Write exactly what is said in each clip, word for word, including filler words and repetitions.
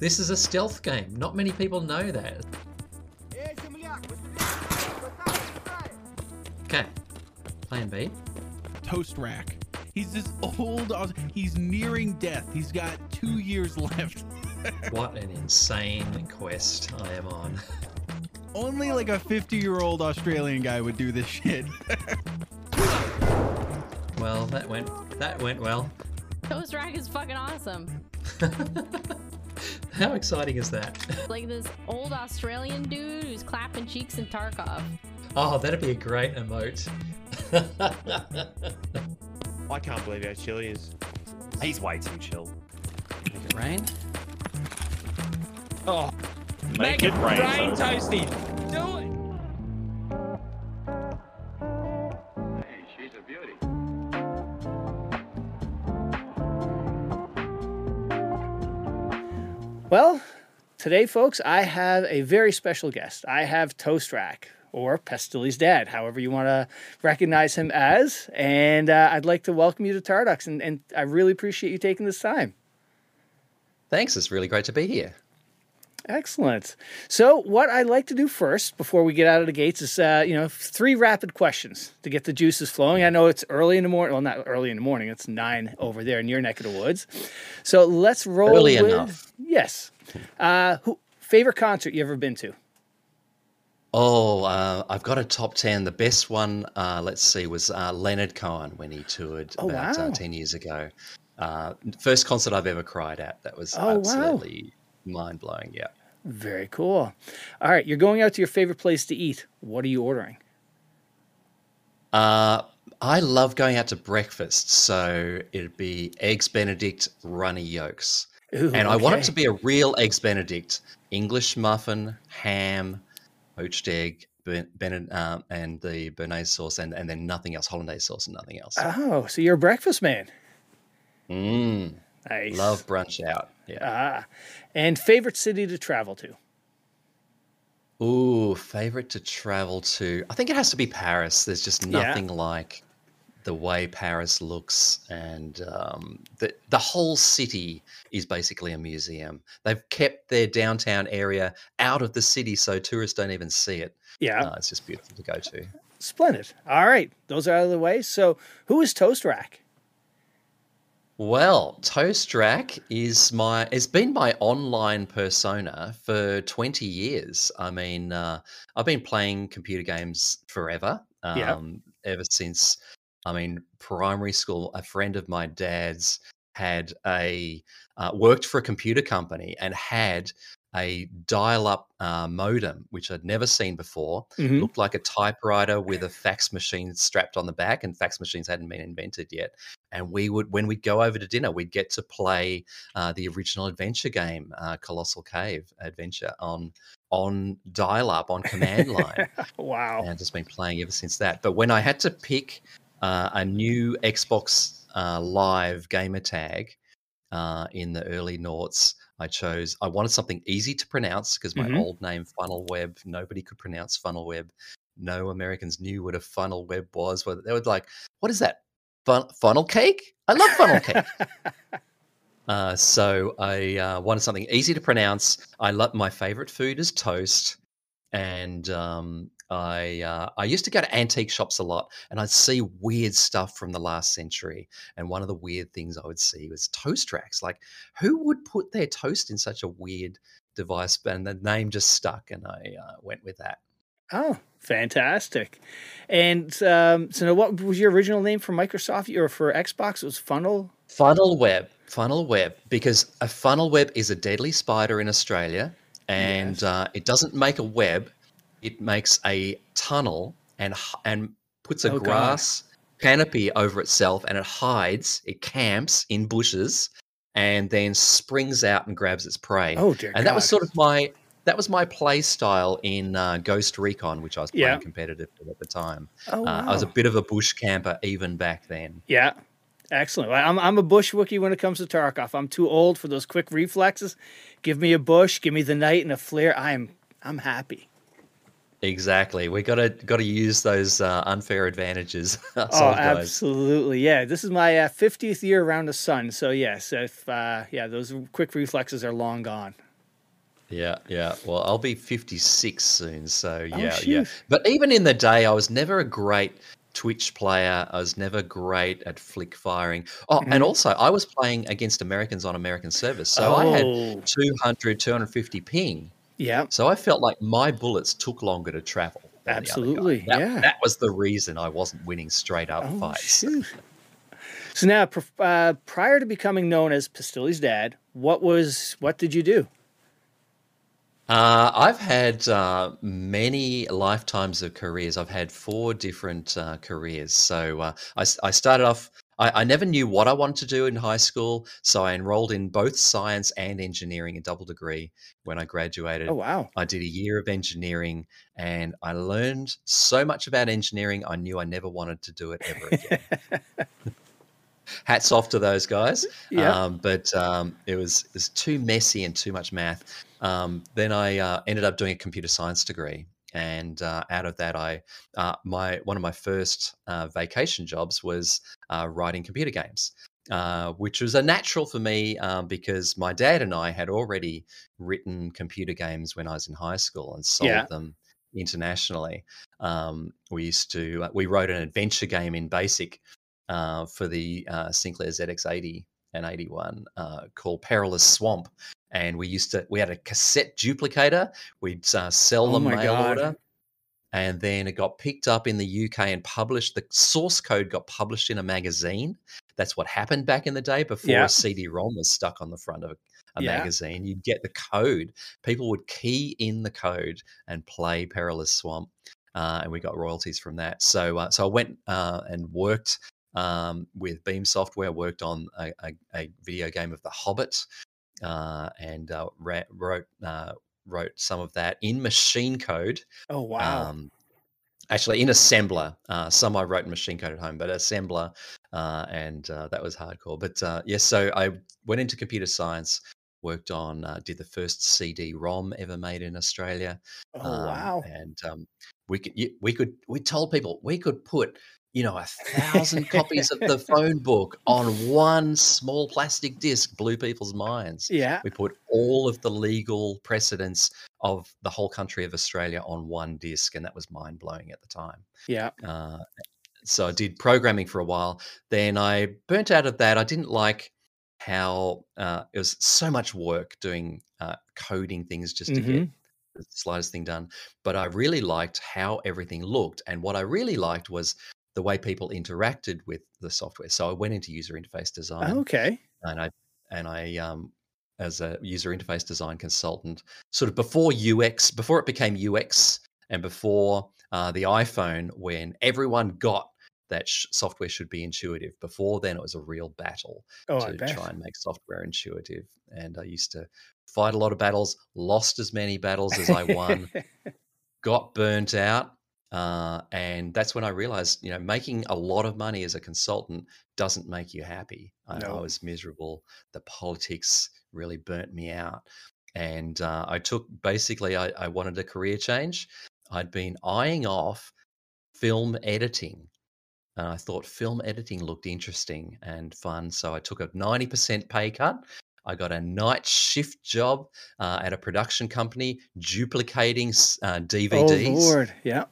This is a stealth game. Not many people know that. Okay. Plan B. Toast rack. He's this old, he's nearing death. He's got two years left. What an insane quest I am on. Only like a fifty year old Australian guy would do this shit. Well, that went, that went well. Toast rack is fucking awesome. How exciting is that? Like this old Australian dude who's clapping cheeks in Tarkov. Oh, that'd be a great emote. I can't believe how chill he is. He's way too chill. Make it rain. Oh. Make, Make it, it rain, rain Toasty. Do it. Hey, she's a beauty. Well, today, folks, I have a very special guest. I have Toast Rack, or Pestily's dad, however you want to recognize him as. And uh, I'd like to welcome you to Tardux, and, and I really appreciate you taking this time. Thanks. It's really great to be here. Excellent. So what I'd like to do first, before we get out of the gates, is, uh, you know, three rapid questions to get the juices flowing. I know it's early in the morning. Well, not early in the morning. It's nine over there in your neck of the woods. So let's roll early with... enough. Yes. Uh, who, favorite concert you ever been to? Oh, uh, I've got a top ten. The best one, uh, let's see, was uh, Leonard Cohen when he toured oh, about wow. uh, ten years ago. Uh, first concert I've ever cried at. That was oh, absolutely wow. mind-blowing, yeah. Very cool. All right, you're going out to your favorite place to eat. What are you ordering? Uh, I love going out to breakfast, so it'd be Eggs Benedict, runny yolks. Ooh, and okay. I want it to be a real Eggs Benedict. English muffin, ham, poached egg, ben, um, and the béarnaise sauce, and, and then nothing else, hollandaise sauce and nothing else. Oh, so you're a breakfast man. Mm. Nice. Love brunch out. Yeah. Ah. And favorite city to travel to? Ooh, favorite to travel to. I think it has to be Paris. There's just nothing yeah. like the way Paris looks, and um, the, the whole city is basically a museum. They've kept their downtown area out of the city so tourists don't even see it. Yeah. Uh, it's just beautiful to go to. Splendid. All right. Those are out of the way. So who is Toast Rack? Well, Toast Rack is my, it's been my online persona for twenty years. I mean, uh, I've been playing computer games forever, um, yeah. ever since... I mean, primary school, a friend of my dad's had a, uh, worked for a computer company and had a dial-up uh, modem, which I'd never seen before. Mm-hmm. Looked like a typewriter with a fax machine strapped on the back, and fax machines hadn't been invented yet. And we would, when we'd go over to dinner, we'd get to play uh, the original adventure game, uh, Colossal Cave Adventure, on on dial-up, on command line. Wow. And I've just been playing ever since that. But when I had to pick... Uh, a new Xbox uh, Live gamer tag uh, in the early noughts. I chose, I wanted something easy to pronounce because my mm-hmm. old name, Funnel Web, nobody could pronounce Funnel Web. No Americans knew what a funnel web was. They were like, what is that? Fun- funnel cake? I love funnel cake. uh, so I uh, wanted something easy to pronounce. I love, my favorite food is toast. And, um, I uh, I used to go to antique shops a lot, and I'd see weird stuff from the last century. And one of the weird things I would see was toast racks. Like, who would put their toast in such a weird device? And the name just stuck, and I uh, went with that. Oh, fantastic! And um, so, now what was your original name for Microsoft or for Xbox? It was Funnel Funnel Web. Funnel Web, because a funnel web is a deadly spider in Australia, and yes. uh, it doesn't make a web. It makes a tunnel and and puts a oh, grass God. canopy over itself, and it hides, it camps in bushes, and then springs out and grabs its prey. Oh, dear And God. that was sort of my that was my play style in uh, Ghost Recon, which I was playing yeah. competitive at the time. Oh, wow. uh, I was a bit of a bush camper even back then. Yeah. Excellent. I'm I'm a bush wookie when it comes to Tarkov. I'm too old for those quick reflexes. Give me a bush, give me the night and a flare. I'm I'm happy. Exactly. We gotta gotta use those uh, unfair advantages. Oh, absolutely. Yeah, this is my uh, fiftieth year around the sun. So yes, if uh, yeah, those quick reflexes are long gone. Yeah, yeah. Well, I'll be fifty-six soon, so yeah, oh, yeah. But even in the day, I was never a great Twitch player. I was never great at flick firing. Oh, mm-hmm. and also I was playing against Americans on American servers, so oh. I had two hundred, two fifty ping. Yeah. So I felt like my bullets took longer to travel. Absolutely, that, yeah. That was the reason I wasn't winning straight up oh, fights. Shoot. So now, uh, prior to becoming known as Pestily's dad, what was what did you do? Uh, I've had uh, many lifetimes of careers. I've had four different uh, careers. So uh, I, I started off, I, I never knew what I wanted to do in high school. So I enrolled in both science and engineering, a double degree when I graduated. Oh, wow. I did a year of engineering and I learned so much about engineering. I knew I never wanted to do it ever again. Hats off to those guys. Yeah. Um, but um, it was, it was too messy and too much math. Um, then I uh, ended up doing a computer science degree. And uh, out of that, I uh, my one of my first uh, vacation jobs was uh, writing computer games, uh, which was a natural for me um, because my dad and I had already written computer games when I was in high school and sold yeah. them internationally. Um, we used to, uh, we wrote an adventure game in BASIC Uh, for the uh, Sinclair Z X eighty and eighty-one uh, called Perilous Swamp. And we used to, we had a cassette duplicator. We'd uh, sell them oh mail God. order. And then it got picked up in the U K and published. The source code got published in a magazine. That's what happened back in the day before yeah. a C D ROM was stuck on the front of a yeah. magazine. You'd get the code. People would key in the code and play Perilous Swamp. Uh, and we got royalties from that. So, uh, so I went uh, and worked um with Beam Software, worked on a, a, a video game of The Hobbit, uh and uh, ra- wrote uh wrote some of that in machine code. Oh wow. Um actually in assembler, uh some I wrote in machine code at home, but assembler, uh and uh, that was hardcore. But uh yes, yeah, so I went into computer science, worked on uh, did the first C D ROM ever made in Australia. Oh um, wow. And um we could we could we told people we could put you know, a thousand copies of the phone book on one small plastic disc. Blew people's minds. Yeah. We put all of the legal precedents of the whole country of Australia on one disc, and that was mind-blowing at the time. Yeah. Uh, so I did programming for a while. Then I burnt out of that. I didn't like how uh, it was so much work doing uh, coding things just to mm-hmm. get the slightest thing done. But I really liked how everything looked. And what I really liked was the way people interacted with the software. So I went into user interface design. Oh, okay. And I, and I, um, as a user interface design consultant, sort of before U X, before it became U X, and before uh, the iPhone, when everyone got that sh- software should be intuitive. Before then, it was a real battle oh, to try and make software intuitive. And I used to fight a lot of battles, lost as many battles as I won, got burnt out. Uh, and that's when I realized, you know, making a lot of money as a consultant doesn't make you happy. I, no. I was miserable. The politics really burnt me out. And uh, I took, basically, I, I wanted a career change. I'd been eyeing off film editing. And I thought film editing looked interesting and fun. So I took a ninety percent pay cut. I got a night shift job uh, at a production company duplicating uh, D V Ds. Oh, Lord, yeah.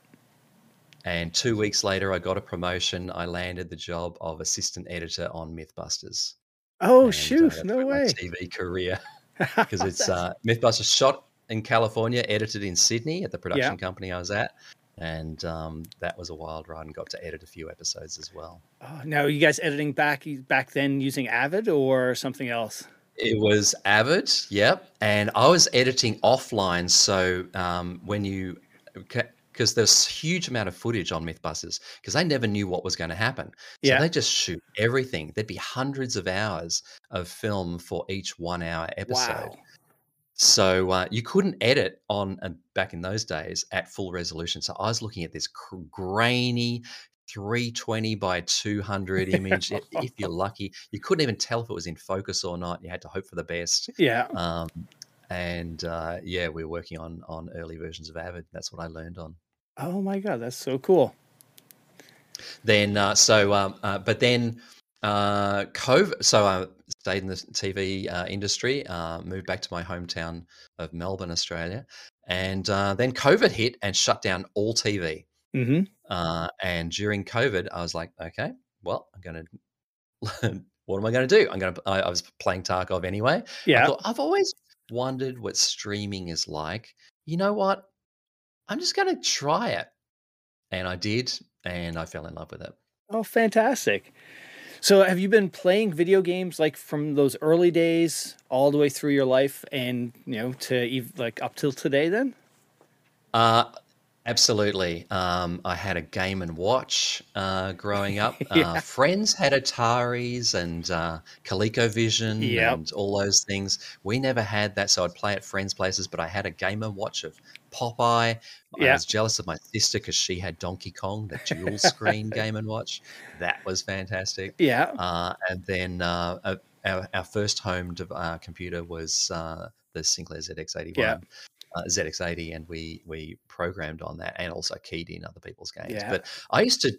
And two weeks later, I got a promotion. I landed the job of assistant editor on Mythbusters. Oh, and, shoot, uh, no way. T V career. Because it's uh, Mythbusters shot in California, edited in Sydney at the production yeah. company I was at. And um, that was a wild ride and got to edit a few episodes as well. Oh, now, are you guys editing back back then using Avid or something else? It was Avid, yep. And I was editing offline. So um, when you... Okay, because there's huge amount of footage on Mythbusters because they never knew what was going to happen. So yeah. they just shoot everything. There'd be hundreds of hours of film for each one hour episode. Wow. So uh, you couldn't edit on uh, back in those days at full resolution. So I was looking at this cr- grainy three twenty by two hundred image. If you're lucky, you couldn't even tell if it was in focus or not. You had to hope for the best. Yeah. Um, and uh, yeah, we were working on, on early versions of Avid. That's what I learned on. Oh my God, that's so cool. Then, uh, so, um, uh, but then Uh, COVID, so I stayed in the T V uh, industry, uh, moved back to my hometown of Melbourne, Australia, and uh, then COVID hit and shut down all T V. Mm-hmm. Uh, and during COVID, I was like, okay, well, I'm going to, what am I going to do? I'm going to, I, I was playing Tarkov anyway. Yeah. I thought, I've always wondered what streaming is like. You know what? I'm just going to try it. And I did, and I fell in love with it. Oh, fantastic. So have you been playing video games like from those early days all the way through your life and, you know, to like up till today then? Uh, absolutely. Um, I had a Game and Watch uh, growing up. yeah. uh, friends had Ataris and uh, ColecoVision yep. and all those things. We never had that, so I'd play at friends' places, but I had a Game and Watch of Popeye. Yeah. I was jealous of my sister because she had Donkey Kong, the dual screen Game and Watch. That was fantastic. Yeah. Uh, and then uh, our, our first home to, uh, computer was uh, the Sinclair Z X eighty-one. Yeah. Uh, Z X eighty, and we we programmed on that and also keyed in other people's games. Yeah. But I used to,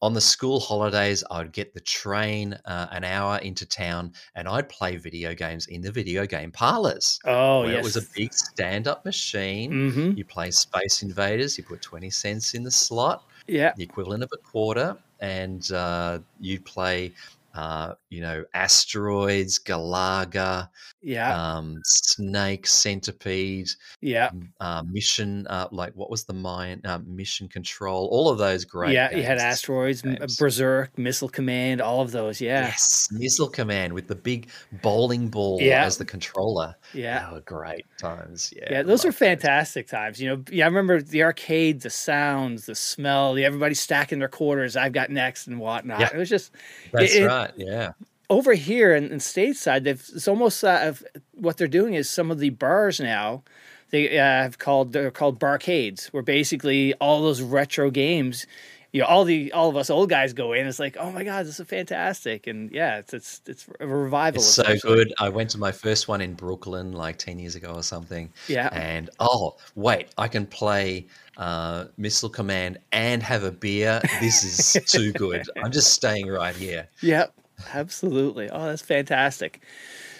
on the school holidays, I'd get the train uh, an hour into town and I'd play video games in the video game parlors. Oh, yes. It was a big stand-up machine. Mm-hmm. You play Space Invaders, you put twenty cents in the slot, yeah, the equivalent of a quarter, and uh, you play... Uh, you know, Asteroids, Galaga, yeah, um, Snake, Centipede, yeah, uh, Mission, uh, like what was the mine, uh, Mission Control, all of those great. Yeah, games. You had Asteroids, games. Berserk, Missile Command, all of those. Yeah. Yes, Missile Command with the big bowling ball yeah. as the controller. Yeah, oh, great times. Yeah, yeah, those are fantastic times. You know, yeah, I remember the arcade, the sounds, the smell, the everybody stacking their quarters. I've got next and whatnot. Yeah. It was just. That's it, right. Yeah. Over here in, in stateside, they've it's almost uh, what they're doing is some of the bars now they uh, have called they're called barcades, where basically all those retro games, you know, all the all of us old guys go in. It's like, oh my god, this is fantastic, and yeah, it's it's it's a revival. It's so good. I went to my first one in Brooklyn like ten years ago or something. Yeah. And oh wait, I can play uh Missile Command and have a beer. This is too good. I'm just staying right here. Yep, absolutely. Oh, that's fantastic.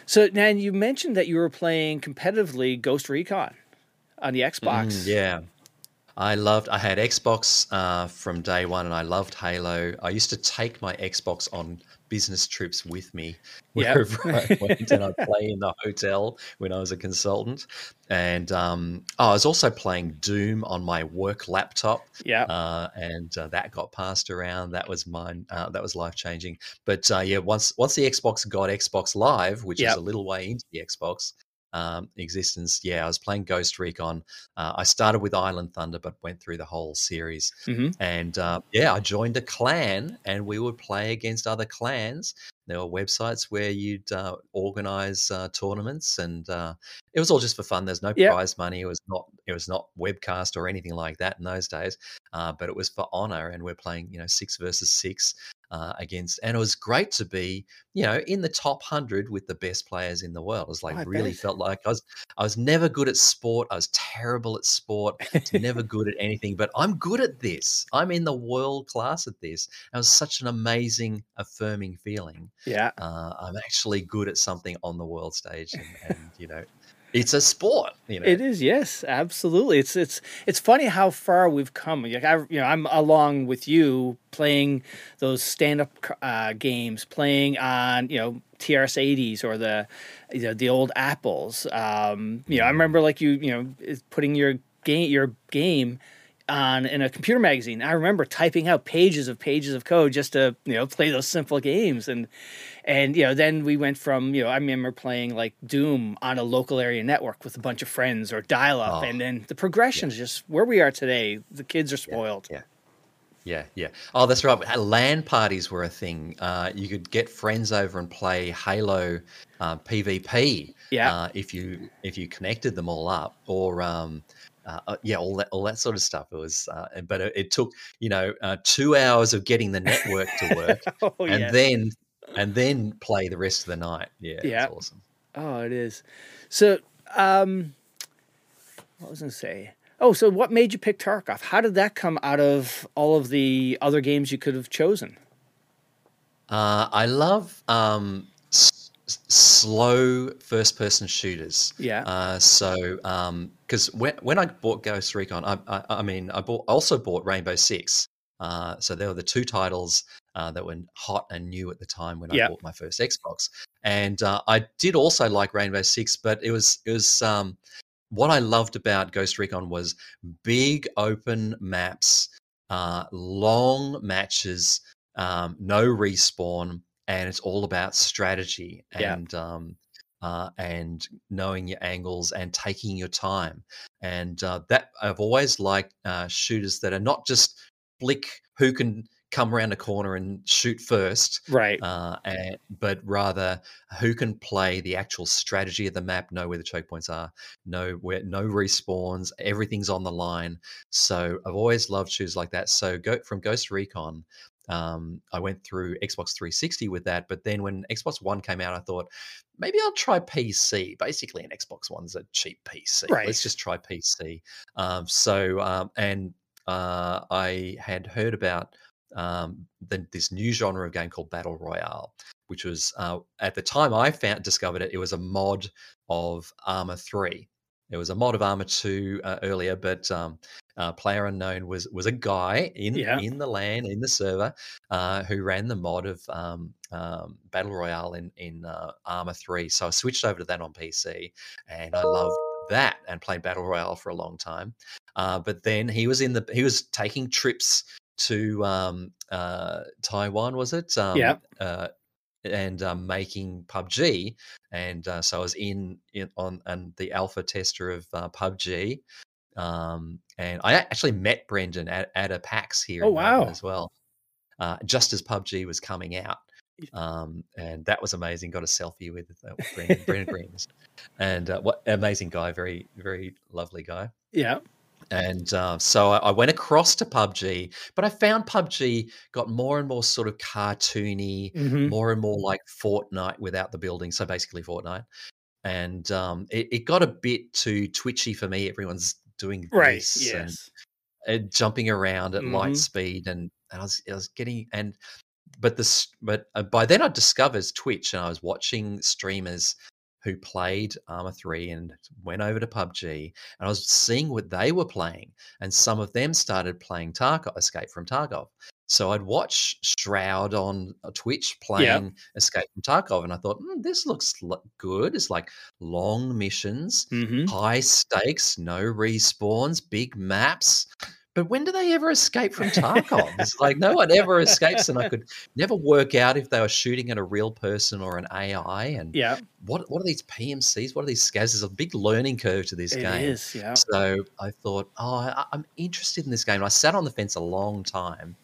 So now you mentioned that you were playing competitively Ghost Recon on the Xbox. Mm, yeah, I loved I had Xbox uh from day one, and I loved Halo. I used to take my Xbox on business trips with me wherever yep. I went, and I'd play in the hotel when I was a consultant. And um, oh, I was also playing Doom on my work laptop. Yeah, uh, and uh, that got passed around. That was mine. Uh, that was life changing. But uh, yeah, once once the Xbox got Xbox Live, which yep. is a little way into the Xbox um, existence, yeah, I was playing Ghost Recon. Uh, I started with Island Thunder, but went through the whole series. Mm-hmm. And uh, yeah, I joined a clan, and we would play against other clans. There were websites where you'd uh, organize uh, tournaments, and uh, it was all just for fun. There's no yep. prize money. It was not. It was not webcast or anything like that in those days. Uh, but it was for honor, and we're playing, you know, six versus six uh, against. And it was great to be, you know, in the top hundred with the best players in the world. It was like oh, really bet. felt like I was. I was never good at sport. I was terrible at sport. I was never good at anything. But I'm good at this. I'm in the world class at this. And it was such an amazing, affirming feeling. Yeah, uh, I'm actually good at something on the world stage, and, and you know, it's a sport. You know, it is. Yes, absolutely. It's it's it's funny how far we've come. Like I, you know, I'm along with you playing those stand-up uh, games, playing on you know T R S eighties or the you know, the old Apples. Um, you know, I remember like you you know putting your game your game. on in a computer magazine. I remember typing out pages of pages of code just to, you know, play those simple games. And, and, you know, then we went from, you know, I remember playing like Doom on a local area network with a bunch of friends or dial up. Oh, and then the progression is yeah. just where we are today. The kids are spoiled. Yeah. yeah. Yeah, yeah. Oh, that's right. LAN parties were a thing. Uh, you could get friends over and play Halo uh, PvP yeah. uh, if you if you connected them all up, or um, uh, yeah, all that all that sort of stuff. It was, uh, but it, it took you know uh, two hours of getting the network to work, oh, and yes. then and then play the rest of the night. Yeah, yeah. It's awesome. Oh, it is. So, um, what was I gonna say? Oh, so what made you pick Tarkov? How did that come out of all of the other games you could have chosen? Uh, I love um, s- slow first-person shooters. Yeah. Uh, so, because um, when when I bought Ghost Recon, I, I, I mean, I bought also bought Rainbow Six. Uh, so they were the two titles uh, that were hot and new at the time when yeah. I bought my first Xbox. And uh, I did also like Rainbow Six, but it was it was um, what I loved about Ghost Recon was big open maps, uh, long matches. Um, no respawn, and it's all about strategy and yeah. um, uh, and knowing your angles and taking your time. And uh, that I've always liked uh, shooters that are not just flick who can come around a corner and shoot first, right? Uh, and, but rather who can play the actual strategy of the map, know where the choke points are, know where no respawns, everything's on the line. So I've always loved shooters like that. So go from Ghost Recon. Um, I went through Xbox three sixty with that, but then when Xbox One came out, I thought maybe I'll try P C. Basically, an Xbox One's a cheap P C. Right. Let's just try P C. Um, so, um, and uh, I had heard about um, the, this new genre of game called Battle Royale, which was uh, at the time I found discovered it. It was a mod of Arma three. It was a mod of Arma two uh, earlier, but um, uh, PlayerUnknown was was a guy in yeah. in the LAN in the server uh, who ran the mod of um, um, Battle Royale in in uh, Arma three. So I switched over to that on P C, and I loved that and played Battle Royale for a long time. Uh, but then he was in the he was taking trips to um, uh, Taiwan, was it? Um, yeah. Uh, and um, making P U B G, and uh, so I was in, in on and the alpha tester of uh, P U B G, um, and I actually met Brendan at, at a PAX here oh, in wow. as well, uh, just as P U B G was coming out, um, and that was amazing. Got a selfie with, uh, with Brendan, Brendan Greene, and uh, what amazing guy, very very lovely guy. Yeah. And uh, so I, I went across to P U B G, but I found P U B G got more and more sort of cartoony, mm-hmm. more and more like Fortnite without the building. So basically Fortnite. And um, it, it got a bit too twitchy for me. Everyone's doing right, this yes. and, and jumping around at mm-hmm. light speed. And, and I, was, I was getting, and but, this, but uh, by then I discovered Twitch, and I was watching streamers who played Arma three and went over to P U B G, and I was seeing what they were playing, and some of them started playing Tarkov, Escape from Tarkov. So I'd watch Shroud on Twitch playing yeah. Escape from Tarkov, and I thought, mm, this looks good. It's like long missions, mm-hmm. high stakes, no respawns, big maps. But when do they ever escape from Tarkov? It's like no one ever escapes, and I could never work out if they were shooting at a real person or an A I. And yeah. what what are these P M Cs? What are these scavs? There's a big learning curve to this it game. It is, yeah. So I thought, oh, I, I'm interested in this game. And I sat on the fence a long time,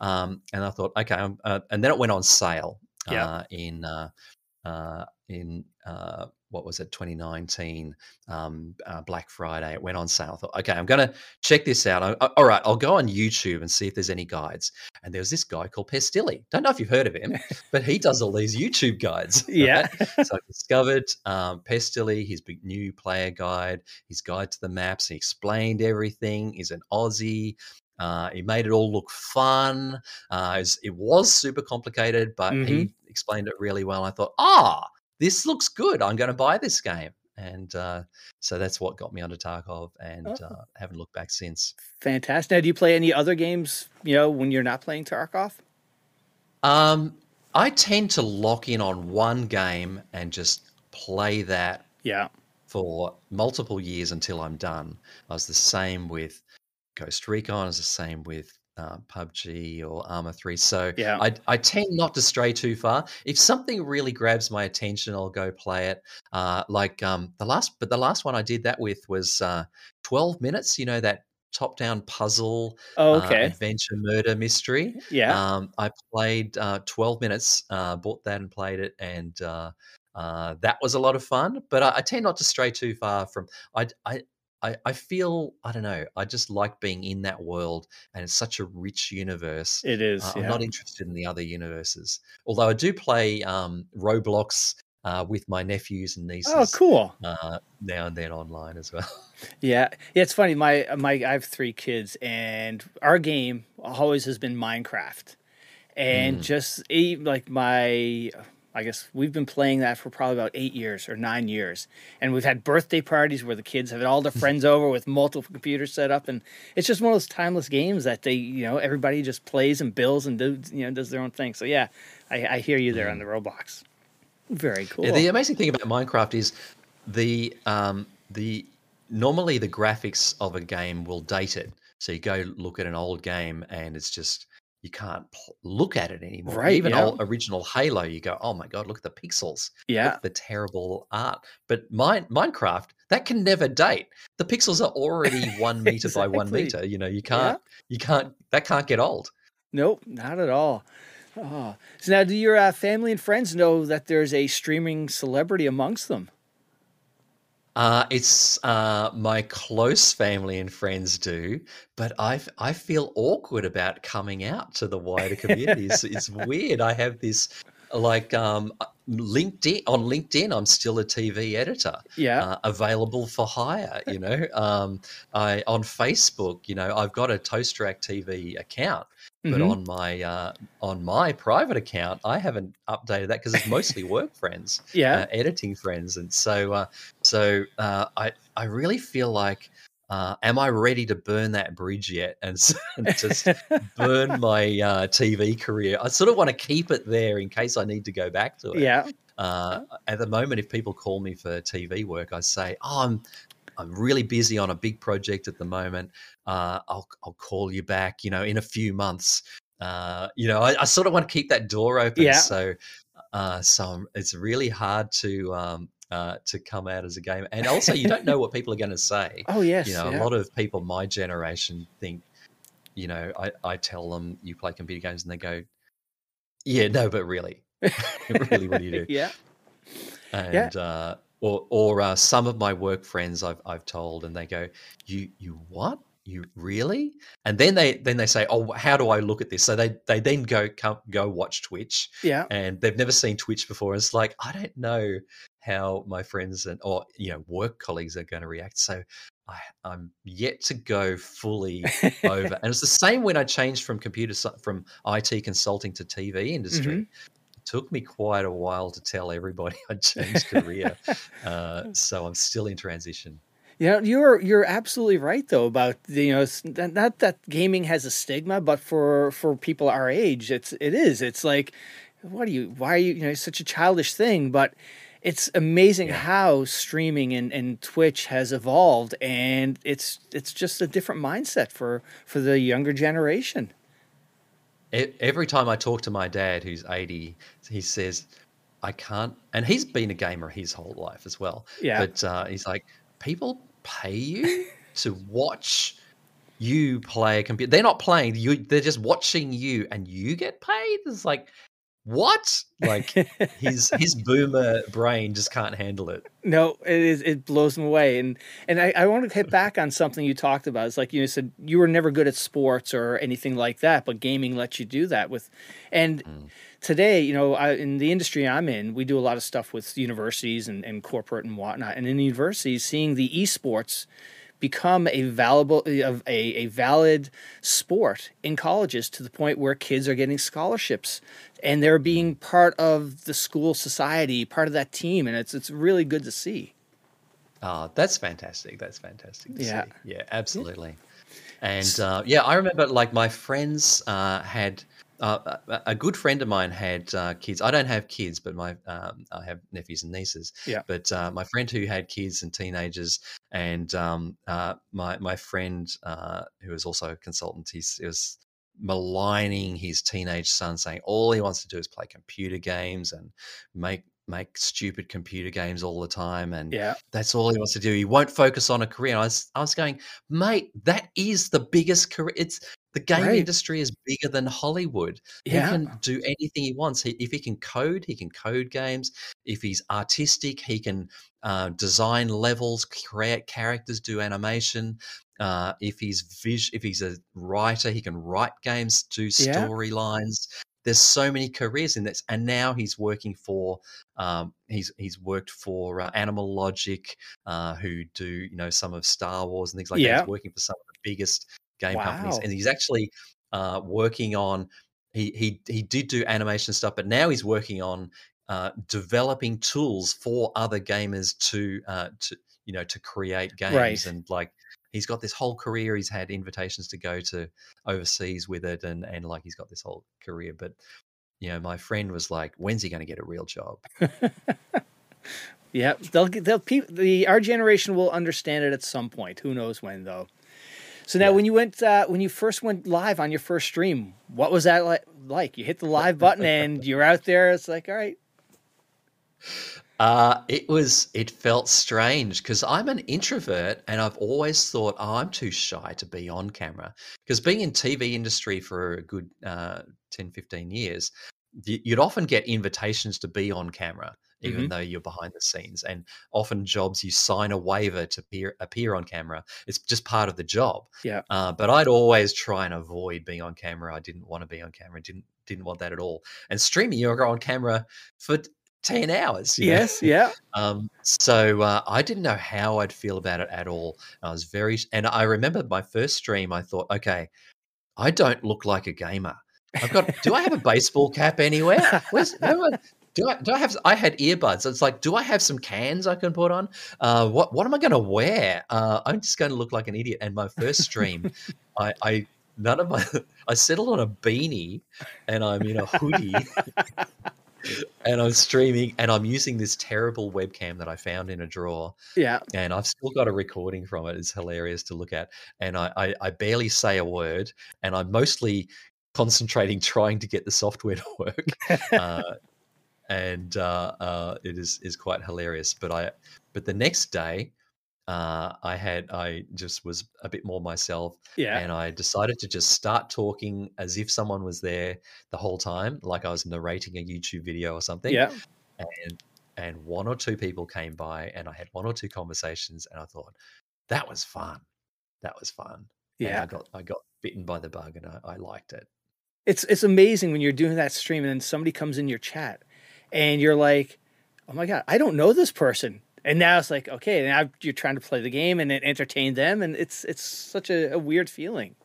um, and I thought, okay. I'm, uh, and then it went on sale uh, yeah. in uh, uh, in. Uh, what was it, twenty nineteen, um, uh, Black Friday. It went on sale. I thought, okay, I'm going to check this out. I, I, all right, I'll go on YouTube and see if there's any guides. And there was this guy called Pestily. Don't know if you've heard of him, but he does all these YouTube guides. Right? Yeah. So I discovered um, Pestily, his big new player guide, his guide to the maps. He explained everything. He's an Aussie. Uh, he made it all look fun. Uh, it, was, it was super complicated, but mm-hmm. he explained it really well. I thought, ah, oh, this looks good. I'm going to buy this game. And uh, so that's what got me onto Tarkov, and oh. uh, haven't looked back since. Fantastic. Now, do you play any other games, you know, when you're not playing Tarkov? Um, I tend to lock in on one game and just play that yeah. for multiple years until I'm done. I was the same with Ghost Recon. I was the same with Uh, P U B G or Arma three. So yeah. I, I tend not to stray too far. If something really grabs my attention, I'll go play it. Uh, like um, the last, but the last one I did that with was uh, twelve minutes, you know, that top-down puzzle oh, okay. uh, adventure murder mystery. Yeah. Um, I played uh, twelve minutes, uh, bought that and played it, and uh, uh, that was a lot of fun. But I, I tend not to stray too far from... I. I I, I feel, I don't know, I just like being in that world, and it's such a rich universe. It is. Uh, yeah. I'm not interested in the other universes. Although I do play um, Roblox uh, with my nephews and nieces. Oh, cool. Uh, now and then online as well. Yeah. Yeah, it's funny. My my I have three kids, and our game always has been Minecraft. and mm. just eight, like my, I guess we've been playing that for probably about eight years or nine years. And we've had birthday parties where the kids have had all their friends over with multiple computers set up. And it's just one of those timeless games that they, you know, everybody just plays and builds and do, you know, does their own thing. So yeah, I, I hear you there on the Roblox. Very cool. Yeah, the amazing thing about Minecraft is the, um, the, normally the graphics of a game will date it. So you go look at an old game and it's just, you can't look at it anymore. Right, Even yeah. old original Halo, you go, oh my God, look at the pixels. Yeah. Look at the terrible art. But mine, Minecraft, that can never date. The pixels are already one meter exactly. by one meter. You know, you can't, yeah. you can't, that can't get old. Nope, not at all. Oh. So now do your uh, family and friends know that there's a streaming celebrity amongst them? Uh, it's uh, my close family and friends do, but I I feel awkward about coming out to the wider community. It's, it's weird. I have this like um, LinkedIn on LinkedIn. I'm still a T V editor. Yeah, uh, available for hire. You know, um, I on Facebook. You know, I've got a Toast Rack T V account. But mm-hmm. on my uh, on my private account, I haven't updated that because it's mostly work friends, yeah, uh, editing friends, and so uh, so uh, I I really feel like, uh, am I ready to burn that bridge yet? And so, just burn my uh, T V career. I sort of want to keep it there in case I need to go back to it. Yeah. Uh, at the moment, if people call me for T V work, I say, oh, I'm. I'm really busy on a big project at the moment. Uh, I'll I'll call you back, you know, in a few months. Uh, you know, I, I sort of want to keep that door open. Yeah. So, uh, so it's really hard to um, uh, to come out as a gamer, and also you don't know what people are going to say. Oh yes, you know, yeah. a lot of people my generation think, you know, I, I tell them you play computer games, and they go, yeah, no, but really, really, what do you do? Yeah, and. Yeah. Uh, Or, or uh, some of my work friends I've I've told, and they go, "You, you what? You really?" And then they then they say, "Oh, how do I look at this?" So they they then go come, go watch Twitch, yeah, and they've never seen Twitch before. It's like I don't know how my friends and or you know work colleagues are going to react. So I, I'm yet to go fully over. And it's the same when I changed from computer from I T consulting to T V industry. Mm-hmm. Took me quite a while to tell everybody I changed career, uh, so I'm still in transition. You know, you're you're absolutely right though about you know not that gaming has a stigma, but for for people our age, it's it is. It's like, what are you? Why are you? You know, it's such a childish thing, but. It's amazing yeah. how streaming and, and Twitch has evolved, and it's it's just a different mindset for for the younger generation. Every time I talk to my dad, who's eighty, he says, I can't, and he's been a gamer his whole life as well. Yeah. But uh, he's like, people pay you to watch you play a computer. They're not playing, you, they're just watching you and you get paid? It's like, what? Like his his boomer brain just can't handle it. No, it is it blows him away. And and I, I want to hit back on something you talked about. It's like you said you were never good at sports or anything like that, but gaming lets you do that with and mm. today, you know, I, in the industry I'm in, we do a lot of stuff with universities and, and corporate and whatnot. And in universities, seeing the esports become a valuable, a, a valid sport in colleges to the point where kids are getting scholarships and they're being part of the school society, part of that team. And it's, it's really good to see. Oh, that's fantastic. That's fantastic to yeah. see. Yeah, absolutely. And uh, yeah, I remember like my friends uh, had, uh, a good friend of mine had uh, kids. I don't have kids, but my um, I have nephews and nieces. Yeah. But uh, my friend who had kids and teenagers, and um, uh, my my friend uh, who was also a consultant, he was maligning his teenage son, saying all he wants to do is play computer games and make make stupid computer games all the time, and yeah. that's all he wants to do. He won't focus on a career. And I was I was going, mate, that is the biggest career. It's The game right. industry is bigger than Hollywood. Yeah. He can do anything he wants. He, if he can code, he can code games. If he's artistic, he can uh, design levels, create characters, do animation. Uh, if he's vis- if he's a writer, he can write games, do storylines. Yeah. There's so many careers in this, and now he's working for. Um, he's he's worked for uh, Animal Logic, uh, who do you know some of Star Wars and things like yeah. that. He's working for some of the biggest. game wow. companies, and he's actually uh working on he he he did do animation stuff, but now he's working on uh, developing tools for other gamers to uh, to you know to create games, right. and like. He's got this whole career. He's had invitations to go to overseas with it, and and like he's got this whole career. But you know, my friend was like, "When's he going to get a real job?" Yeah, they'll they'll the our generation will understand it at some point. Who knows when though? So now, yeah. when you went uh, when you first went live on your first stream, what was that like? Like you hit the live button and you're out there. It's like, all right. Uh, it was, it felt strange because I'm an introvert and I've always thought, oh, I'm too shy to be on camera, because being in T V industry for a good uh, ten, fifteen years, you'd often get invitations to be on camera, even mm-hmm. though you're behind the scenes, and often jobs you sign a waiver to appear, appear on camera. It's just part of the job. Yeah. Uh, but I'd always try and avoid being on camera. I didn't want to be on camera. Didn't, didn't want that at all. And streaming, you're on camera for ten hours. Yes. Know? Yeah. Um, so uh, I didn't know how I'd feel about it at all. I was very, and I remember my first stream, I thought, okay, I don't look like a gamer. I've got, do I have a baseball cap anywhere? Where's, where, do I, do I have, I had earbuds. It's like, do I have some cans I can put on? Uh, what, what am I going to wear? Uh, I'm just going to look like an idiot. And my first stream, I, I, none of my, I settled on a beanie and I'm in a hoodie. And I'm streaming and I'm using this terrible webcam that I found in a drawer. Yeah. And I've still got a recording from it. It's hilarious to look at. And I, I, I barely say a word. And I'm mostly concentrating trying to get the software to work. uh, and uh, uh, it is, is quite hilarious. But I but the next day uh, I had I just was a bit more myself. Yeah. And I decided to just start talking as if someone was there the whole time, like I was narrating a YouTube video or something. Yeah. And and one or two people came by and I had one or two conversations and I thought, that was fun. That was fun. Yeah. And I got I got bitten by the bug and I, I liked it. It's it's amazing when you're doing that stream and then somebody comes in your chat and you're like, oh my God, I don't know this person. And now it's like, okay, now you're trying to play the game and entertain them, and it's it's such a, a weird feeling.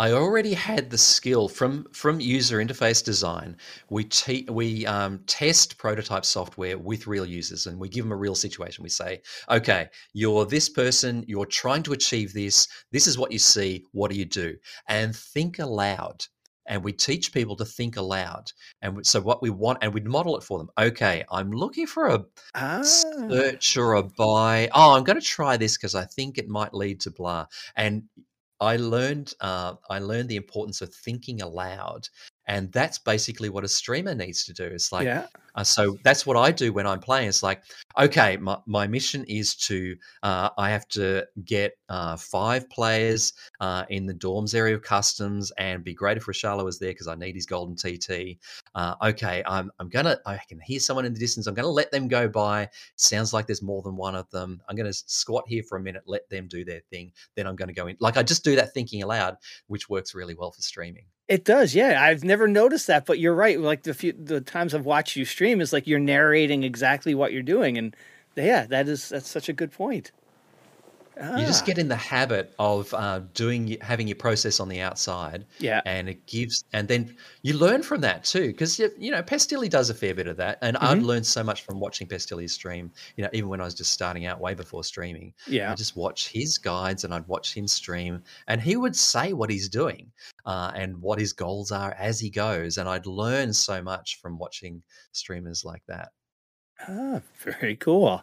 I already had the skill from from user interface design. We te we um, test prototype software with real users, and we give them a real situation. We say, okay, you're this person, you're trying to achieve this. This is what you see. What do you do? And think aloud. And we teach people to think aloud. And so what we want, and we'd model it for them. Okay, I'm looking for a ah. search or a buy. Oh, I'm going to try this because I think it might lead to blah. And I learned, uh, I learned the importance of thinking aloud. And that's basically what a streamer needs to do. It's like, yeah. uh, so that's what I do when I'm playing. It's like, okay, my, my mission is to, uh, I have to get uh, five players uh, in the dorms area of customs, and be great if Rashala was there because I need his golden T T. Uh, okay, I'm, I'm going to, I can hear someone in the distance. I'm going to let them go by. Sounds like there's more than one of them. I'm going to squat here for a minute, let them do their thing. Then I'm going to go in. Like I just do that thinking aloud, which works really well for streaming. It does, yeah. I've never noticed that, but you're right. Like the few the times I've watched you stream is like you're narrating exactly what you're doing, and yeah, that is that's such a good point. Ah. You just get in the habit of uh, doing having your process on the outside, yeah, and it gives, and then you learn from that too, because you know Pestily does a fair bit of that, and mm-hmm. I've learned so much from watching Pestily's stream. You know, even when I was just starting out, way before streaming, yeah, I just watch his guides and I'd watch him stream, and he would say what he's doing. Uh, and what his goals are as he goes. And I'd learn so much from watching streamers like that. Ah, very cool.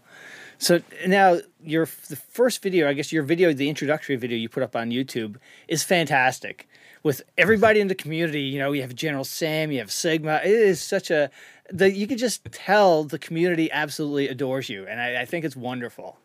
So now your the first video, I guess your video, the introductory video you put up on YouTube is fantastic. With everybody in the community, you know, you have General Sam, you have Sigma. It is such a, the, you can just tell the community absolutely adores you. And I, I think it's wonderful.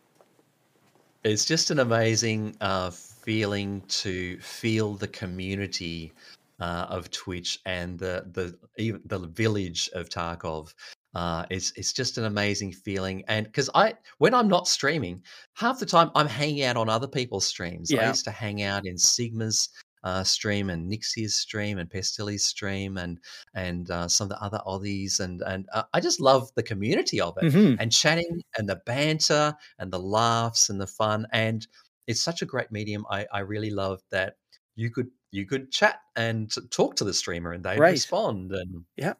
It's just an amazing uh, feeling to feel the community uh, of Twitch and the the even the village of Tarkov. Uh, it's it's just an amazing feeling, and because I when I'm not streaming, half the time I'm hanging out on other people's streams. Yeah. I used to hang out in Sigma's uh, stream and Nixxia's stream and Pestily's stream and and uh, some of the other Aussies, and and uh, I just love the community of it, mm-hmm. and chatting and the banter and the laughs and the fun. And it's such a great medium. I, I really love that you could you could chat and talk to the streamer and they'd right. respond. And yeah.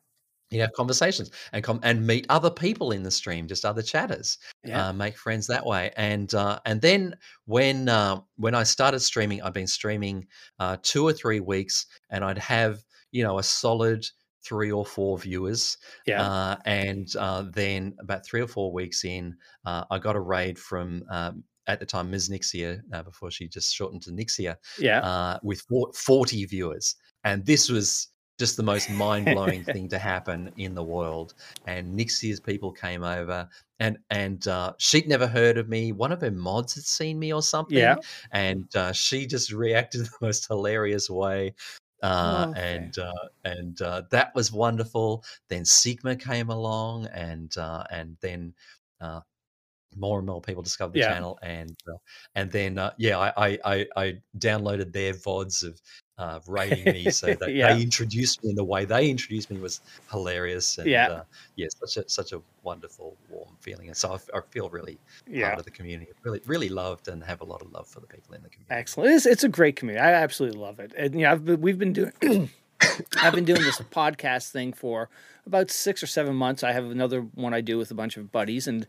you have conversations and come and meet other people in the stream, just other chatters, yeah. uh, make friends that way. And uh, and then when uh, when I started streaming, I've been streaming uh, two or three weeks, and I'd have you know a solid three or four viewers. Yeah. Uh, and uh, then about three or four weeks in, uh, I got a raid from. Um, at the time, Miz Nixxia, uh, before she just shortened to Nixxia, yeah. uh, with forty viewers. And this was just the most mind-blowing thing to happen in the world. And Nixxia's people came over, and and uh, she'd never heard of me. One of her mods had seen me or something. Yeah. And uh, she just reacted in the most hilarious way. Uh, okay. And uh, and uh, that was wonderful. Then Sigma came along, and, uh, and then... Uh, more and more people discovered the yeah. channel, and uh, and then uh, yeah, I, I I downloaded their vods of uh, raiding me, so that yeah. they introduced me in the way they introduced me was hilarious, and yeah, uh, yeah such a such a wonderful warm feeling, and so I, I feel really yeah. part of the community, really really loved, and have a lot of love for the people in the community. Excellent, it's it's a great community. I absolutely love it, and yeah, you know, I've been, we've been doing. I've been doing this podcast thing for about six or seven months. I have another one I do with a bunch of buddies, and.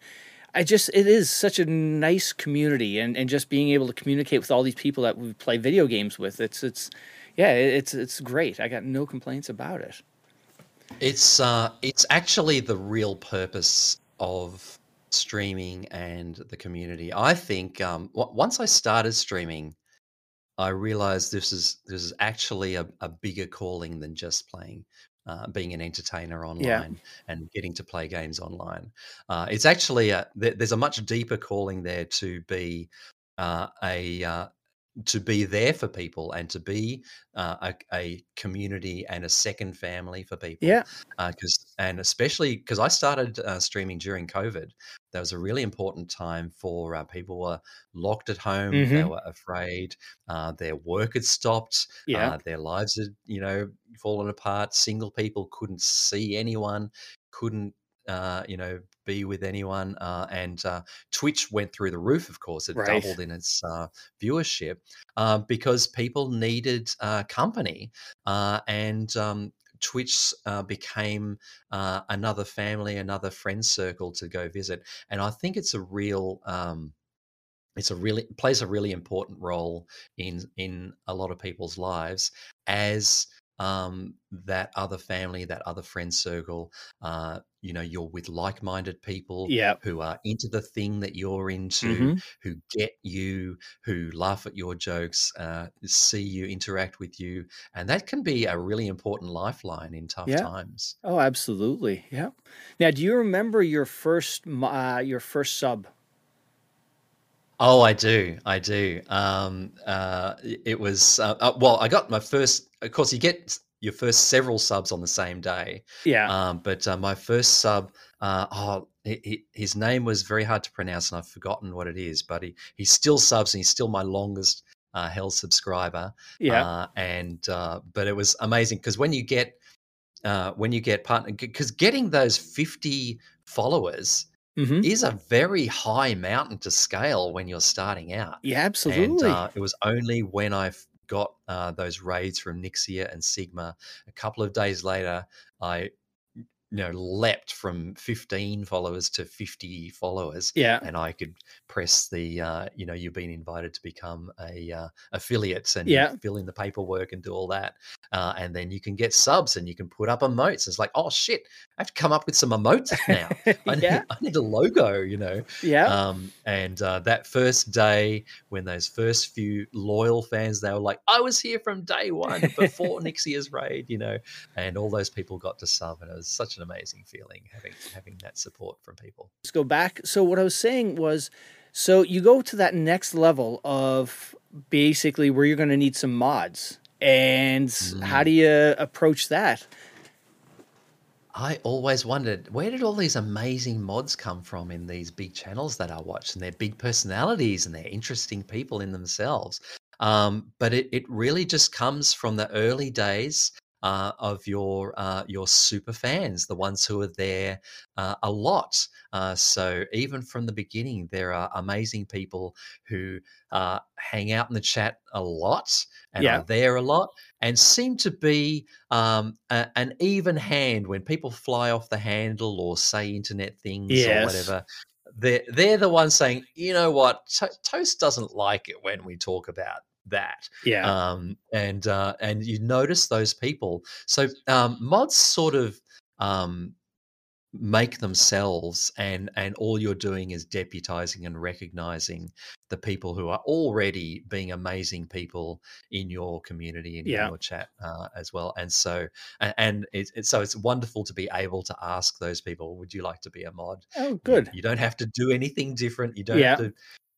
I just, it is such a nice community, and, and just being able to communicate with all these people that we play video games with. It's, it's, yeah, it's, it's great. I got no complaints about it. It's, uh, it's actually the real purpose of streaming and the community. I think, um, w once I started streaming, I realized this is, this is actually a, a bigger calling than just playing. Uh, being an entertainer online yeah. and getting to play games online. Uh, it's actually, a, th there's a much deeper calling there to be uh, a, uh, to be there for people, and to be uh, a, a community and a second family for people. Yeah. Uh, cause, and especially because I started uh, streaming during COVID. That was a really important time for uh, people were locked at home. Mm-hmm. They were afraid. Uh, their work had stopped. Yeah. Uh, their lives had, you know, fallen apart. Single people couldn't see anyone, couldn't, uh, you know, be with anyone. Uh, and uh, Twitch went through the roof, of course. It right. doubled in its uh, viewership uh, because people needed uh, company. Uh, and um, Twitch uh, became uh, another family, another friend circle to go visit, and I think it's a real, um, it's a really plays a really important role in in a lot of people's lives as um, that other family, that other friend circle. Uh, you know, you're with like-minded people yep. who are into the thing that you're into, mm-hmm. who get you, who laugh at your jokes, uh, see you, interact with you. And that can be a really important lifeline in tough yeah. times. Oh, absolutely. Yeah. Now, do you remember your first, uh, your first sub? Oh, I do. I do. Um, uh, it was, uh, uh, well, I got my first, of course you get your first several subs on the same day. Yeah. Um, but uh, my first sub, uh, oh, he, he, his name was very hard to pronounce and I've forgotten what it is, but he, he still subs and he's still my longest uh, held subscriber. Yeah. Uh, and, uh, but it was amazing because when you get, uh, when you get partner, because getting those fifty followers mm-hmm. is a very high mountain to scale when you're starting out. Yeah, absolutely. And uh, it was only when I got uh, those raids from Nixxia and Sigma. A couple of days later, I you know leapt from fifteen followers to fifty followers. Yeah, and I could press the uh, you know you've been invited to become a uh, affiliate and yeah. fill in the paperwork and do all that, uh, and then you can get subs and you can put up emotes. It's like oh shit, I have to come up with some emotes now. yeah. I need, I need a logo, you know. Yeah. Um, and uh, that first day when those first few loyal fans, they were like, I was here from day one before Nixxia's raid, you know, and all those people got to sub. And it was such an amazing feeling having, having that support from people. Let's go back. So what I was saying was, so you go to that next level of basically where you're going to need some mods. And mm. how do you approach that? I always wondered, where did all these amazing mods come from in these big channels that I watch, and they're big personalities and they're interesting people in themselves. Um, but it, it really just comes from the early days uh, of your uh, your super fans, the ones who are there uh, a lot. Uh, so even from the beginning, there are amazing people who uh, hang out in the chat a lot and yeah. are there a lot and seem to be um, a, an even hand when people fly off the handle or say internet things yes. or whatever. They're, they're the ones saying, you know what, to- Toast doesn't like it when we talk about that. Yeah. Um, and uh, and you notice those people. So um, mods sort of um, make themselves, and, and all you're doing is deputizing and recognizing the people who are already being amazing people in your community and yeah. in your chat uh, as well. And so and it's, it's so it's wonderful to be able to ask those people, would you like to be a mod? Oh, good. You, you don't have to do anything different. You don't yeah. have to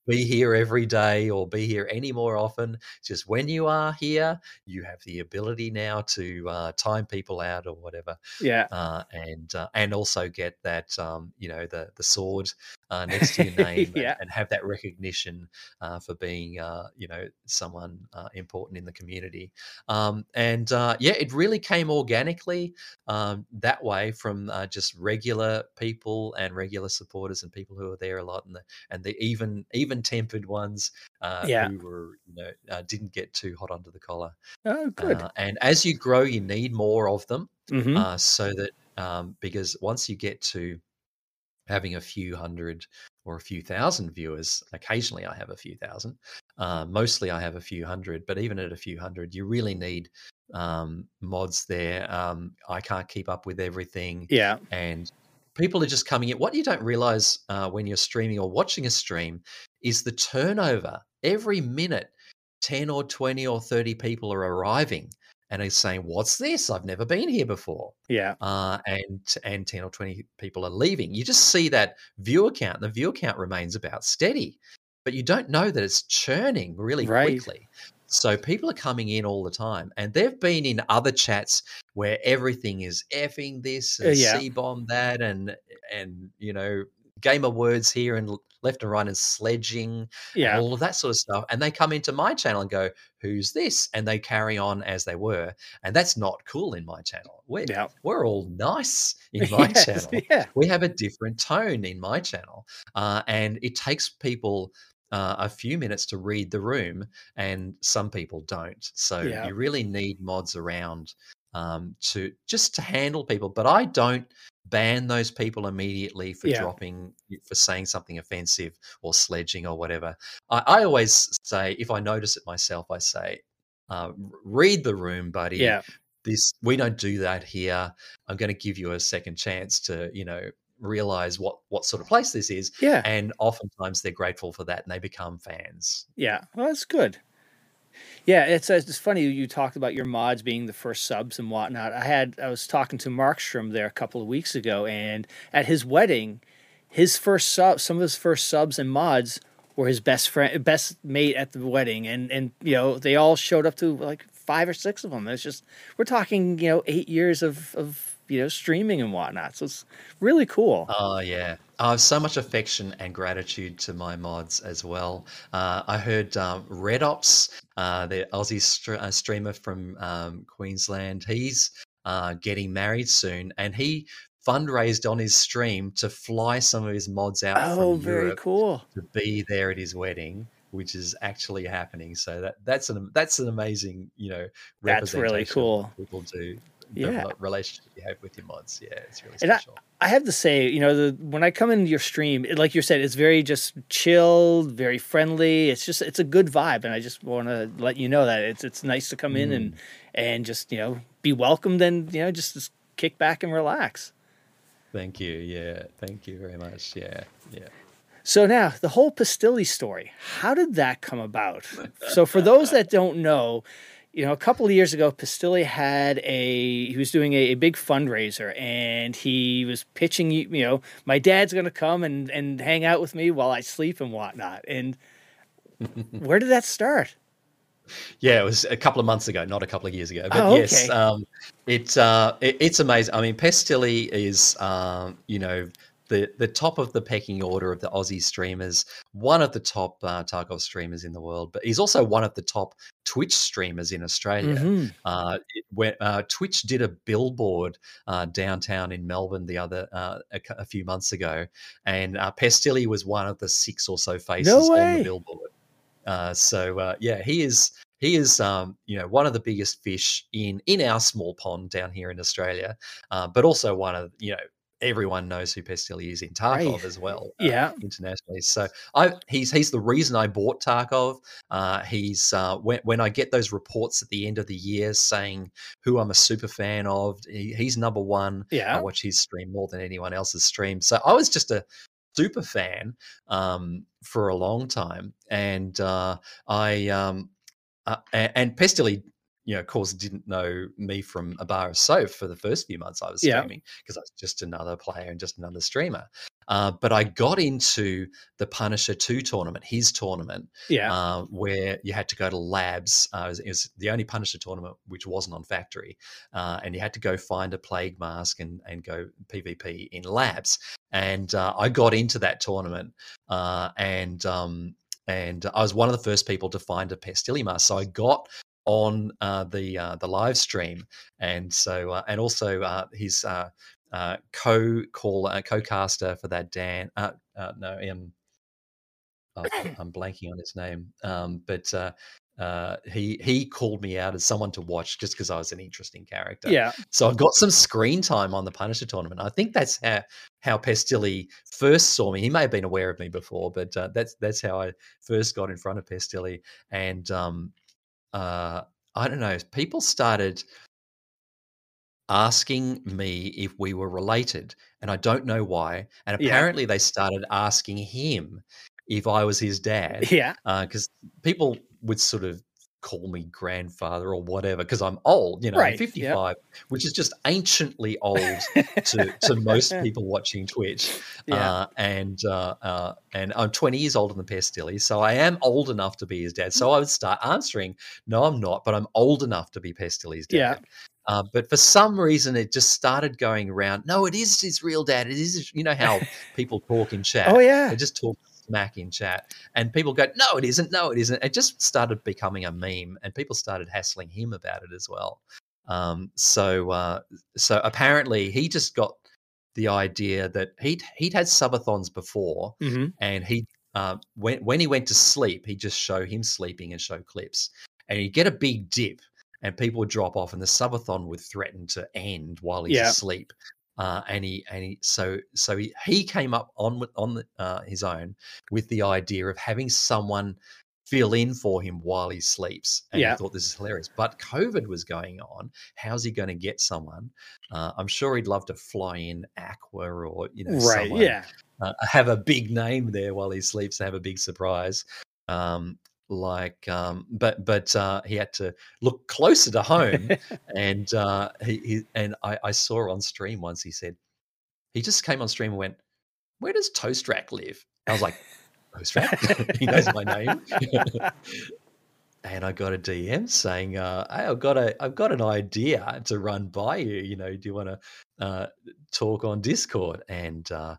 be here every day or be here any more often. Just when you are here, you have the ability now to uh, time people out or whatever. Yeah. Uh, and uh, and also get that, um, you know, the the sword uh, next to your name yeah. and, and have that recognition uh, for being, uh, you know, someone uh, important in the community. Um, and, uh, yeah, it really came organically um, that way from uh, just regular people and regular supporters and people who are there a lot, and the, and the even even tempered ones uh yeah. who were, you know, uh, didn't get too hot under the collar. Oh, good. Uh, and as you grow, you need more of them, mm-hmm. uh, so that um because once you get to having a few hundred or a few thousand viewers, occasionally I have a few thousand, uh mostly I have a few hundred, but even at a few hundred, you really need um mods there. um I can't keep up with everything, yeah and people are just coming in. What you don't realize uh, when you're streaming or watching a stream is the turnover. Every minute, ten or twenty or thirty people are arriving and are saying, what's this? I've never been here before. Yeah. Uh, and and ten or twenty people are leaving. You just see that viewer count. The viewer count remains about steady, but you don't know that it's churning really right. quickly. So people are coming in all the time, and they've been in other chats where everything is effing this and yeah. C-bomb that and, and you know, gamer words here and left and right and sledging yeah. and all of that sort of stuff. And they come into my channel and go, who's this? And they carry on as they were. And that's not cool in my channel. We're, yeah. we're all nice in my yes, channel. Yeah. We have a different tone in my channel. Uh, and it takes people – Uh, a few minutes to read the room, and some people don't. So yeah. you really need mods around um, to just to handle people. But I don't ban those people immediately for yeah. dropping, for saying something offensive or sledging or whatever. I, I always say, if I notice it myself, I say, uh, read the room, buddy. Yeah. This, we don't do that here. I'm going to give you a second chance to, you know, realize what what sort of place this is. Yeah. And oftentimes they're grateful for that and they become fans. Yeah. Well, that's good. Yeah. It's, it's funny. You talked about your mods being the first subs and whatnot. I had, I was talking to Markstrom there a couple of weeks ago, and at his wedding, his first sub, some of his first subs and mods were his best friend, best mate at the wedding. And, and, you know, they all showed up to like five or six of them. And it's just, we're talking, you know, eight years of, of, you know, streaming and whatnot. So it's really cool. Oh, yeah. I have so much affection and gratitude to my mods as well. Uh, I heard um, Red Ops, uh, the Aussie st- uh, streamer from um, Queensland, he's uh, getting married soon, and he fundraised on his stream to fly some of his mods out oh, from very Europe cool. to be there at his wedding, which is actually happening. So that that's an that's an amazing, you know, representation. That's really cool. Of what people do. The yeah. relationship you have with your mods. Yeah, it's really special. And I, I have to say, you know, the, when I come into your stream, it, like you said, it's very just chilled, very friendly. It's just, it's a good vibe. And I just want to let you know that it's it's nice to come mm. in and, and just, you know, be welcomed and, you know, just, just kick back and relax. Thank you. Yeah. Thank you very much. Yeah. Yeah. So now, the whole Pestily story, how did that come about? So for those that don't know, you know, a couple of years ago, Pestily had a, he was doing a, a big fundraiser, and he was pitching, you know, my dad's going to come and, and hang out with me while I sleep and whatnot. And where did that start? Yeah, it was a couple of months ago, not a couple of years ago. But oh, okay. yes, um, it, uh, it, it's amazing. I mean, Pestily is, um, you know, the the top of the pecking order of the Aussie streamers, one of the top uh, Tarkov streamers in the world, but he's also one of the top Twitch streamers in Australia. Mm-hmm. uh, it went, uh, Twitch did a billboard uh, downtown in Melbourne the other uh, a, a few months ago, and uh, Pestily was one of the six or so faces no way. on the billboard. Uh, so uh, yeah, he is. He is, um, you know, one of the biggest fish in in our small pond down here in Australia, uh, but also one of, you know, everyone knows who Pestily is in Tarkov right. as well, uh, yeah, internationally. So I, he's he's the reason I bought Tarkov. Uh, he's uh, when when I get those reports at the end of the year saying who I'm a super fan of, he, he's number one. Yeah, I watch his stream more than anyone else's stream. So I was just a super fan um, for a long time, and uh, I. Um, Uh, and, and Pestily, you know, of course, didn't know me from a bar of soap for the first few months I was streaming because yeah. I was just another player and just another streamer. Uh, but I got into the Punisher two tournament, his tournament, yeah. uh, where you had to go to labs. Uh, it, was, it was the only Punisher tournament which wasn't on Factory, uh, and you had to go find a plague mask and, and go PvP in labs. And uh, I got into that tournament uh, and... Um, And I was one of the first people to find a Pestily mask, so I got on uh, the uh, the live stream, and so uh, and also uh, his uh, uh, co caller, co caster for that Dan. Uh, uh, no, um, oh, I'm blanking on his name, um, but uh, uh, he he called me out as someone to watch just because I was an interesting character. Yeah. So I got some screen time on the Punisher tournament. I think that's how. how Pestily first saw me. He may have been aware of me before, but uh, that's that's how I first got in front of Pestily. And um, uh, I don't know, people started asking me if we were related, and I don't know why. And apparently yeah. they started asking him if I was his dad. Yeah. Because uh, people would sort of call me grandfather or whatever because I'm old, you know, right, I'm fifty-five, yep. which is just anciently old to, to most people watching Twitch. Yeah. Uh, and uh, uh, and I'm twenty years older than Pestily, so I am old enough to be his dad. So I would start answering, no, I'm not, but I'm old enough to be Pestily's dad. Yeah. Uh, but for some reason, it just started going around, no, it is his real dad. It is, you know how people talk in chat. Oh, yeah. They just talk smack in chat, and people go, no, it isn't, no, it isn't. It just started becoming a meme, and people started hassling him about it as well. Um, so uh, so apparently he just got the idea that he'd, he'd had subathons before, mm-hmm. and he uh, when, when he went to sleep, he'd just show him sleeping and show clips, and he'd get a big dip, and people would drop off, and the subathon would threaten to end while he's yeah. asleep. Uh, and he and he so so he, he came up on on the, uh, his own with the idea of having someone fill in for him while he sleeps, and yeah. he thought this is hilarious. But COVID was going on. How's he going to get someone? Uh, I'm sure he'd love to fly in Aqua or you know, right? Someone, yeah, uh, have a big name there while he sleeps, have a big surprise. Um, like um but but uh he had to look closer to home and uh he, he and I, I saw on stream once he said he just came on stream and went, where does Toast Rack live? I was like, Toast Rack? He knows my name. And I got a D M saying, uh hey, I've got a I've got an idea to run by you, you know, do you want to uh talk on Discord? And uh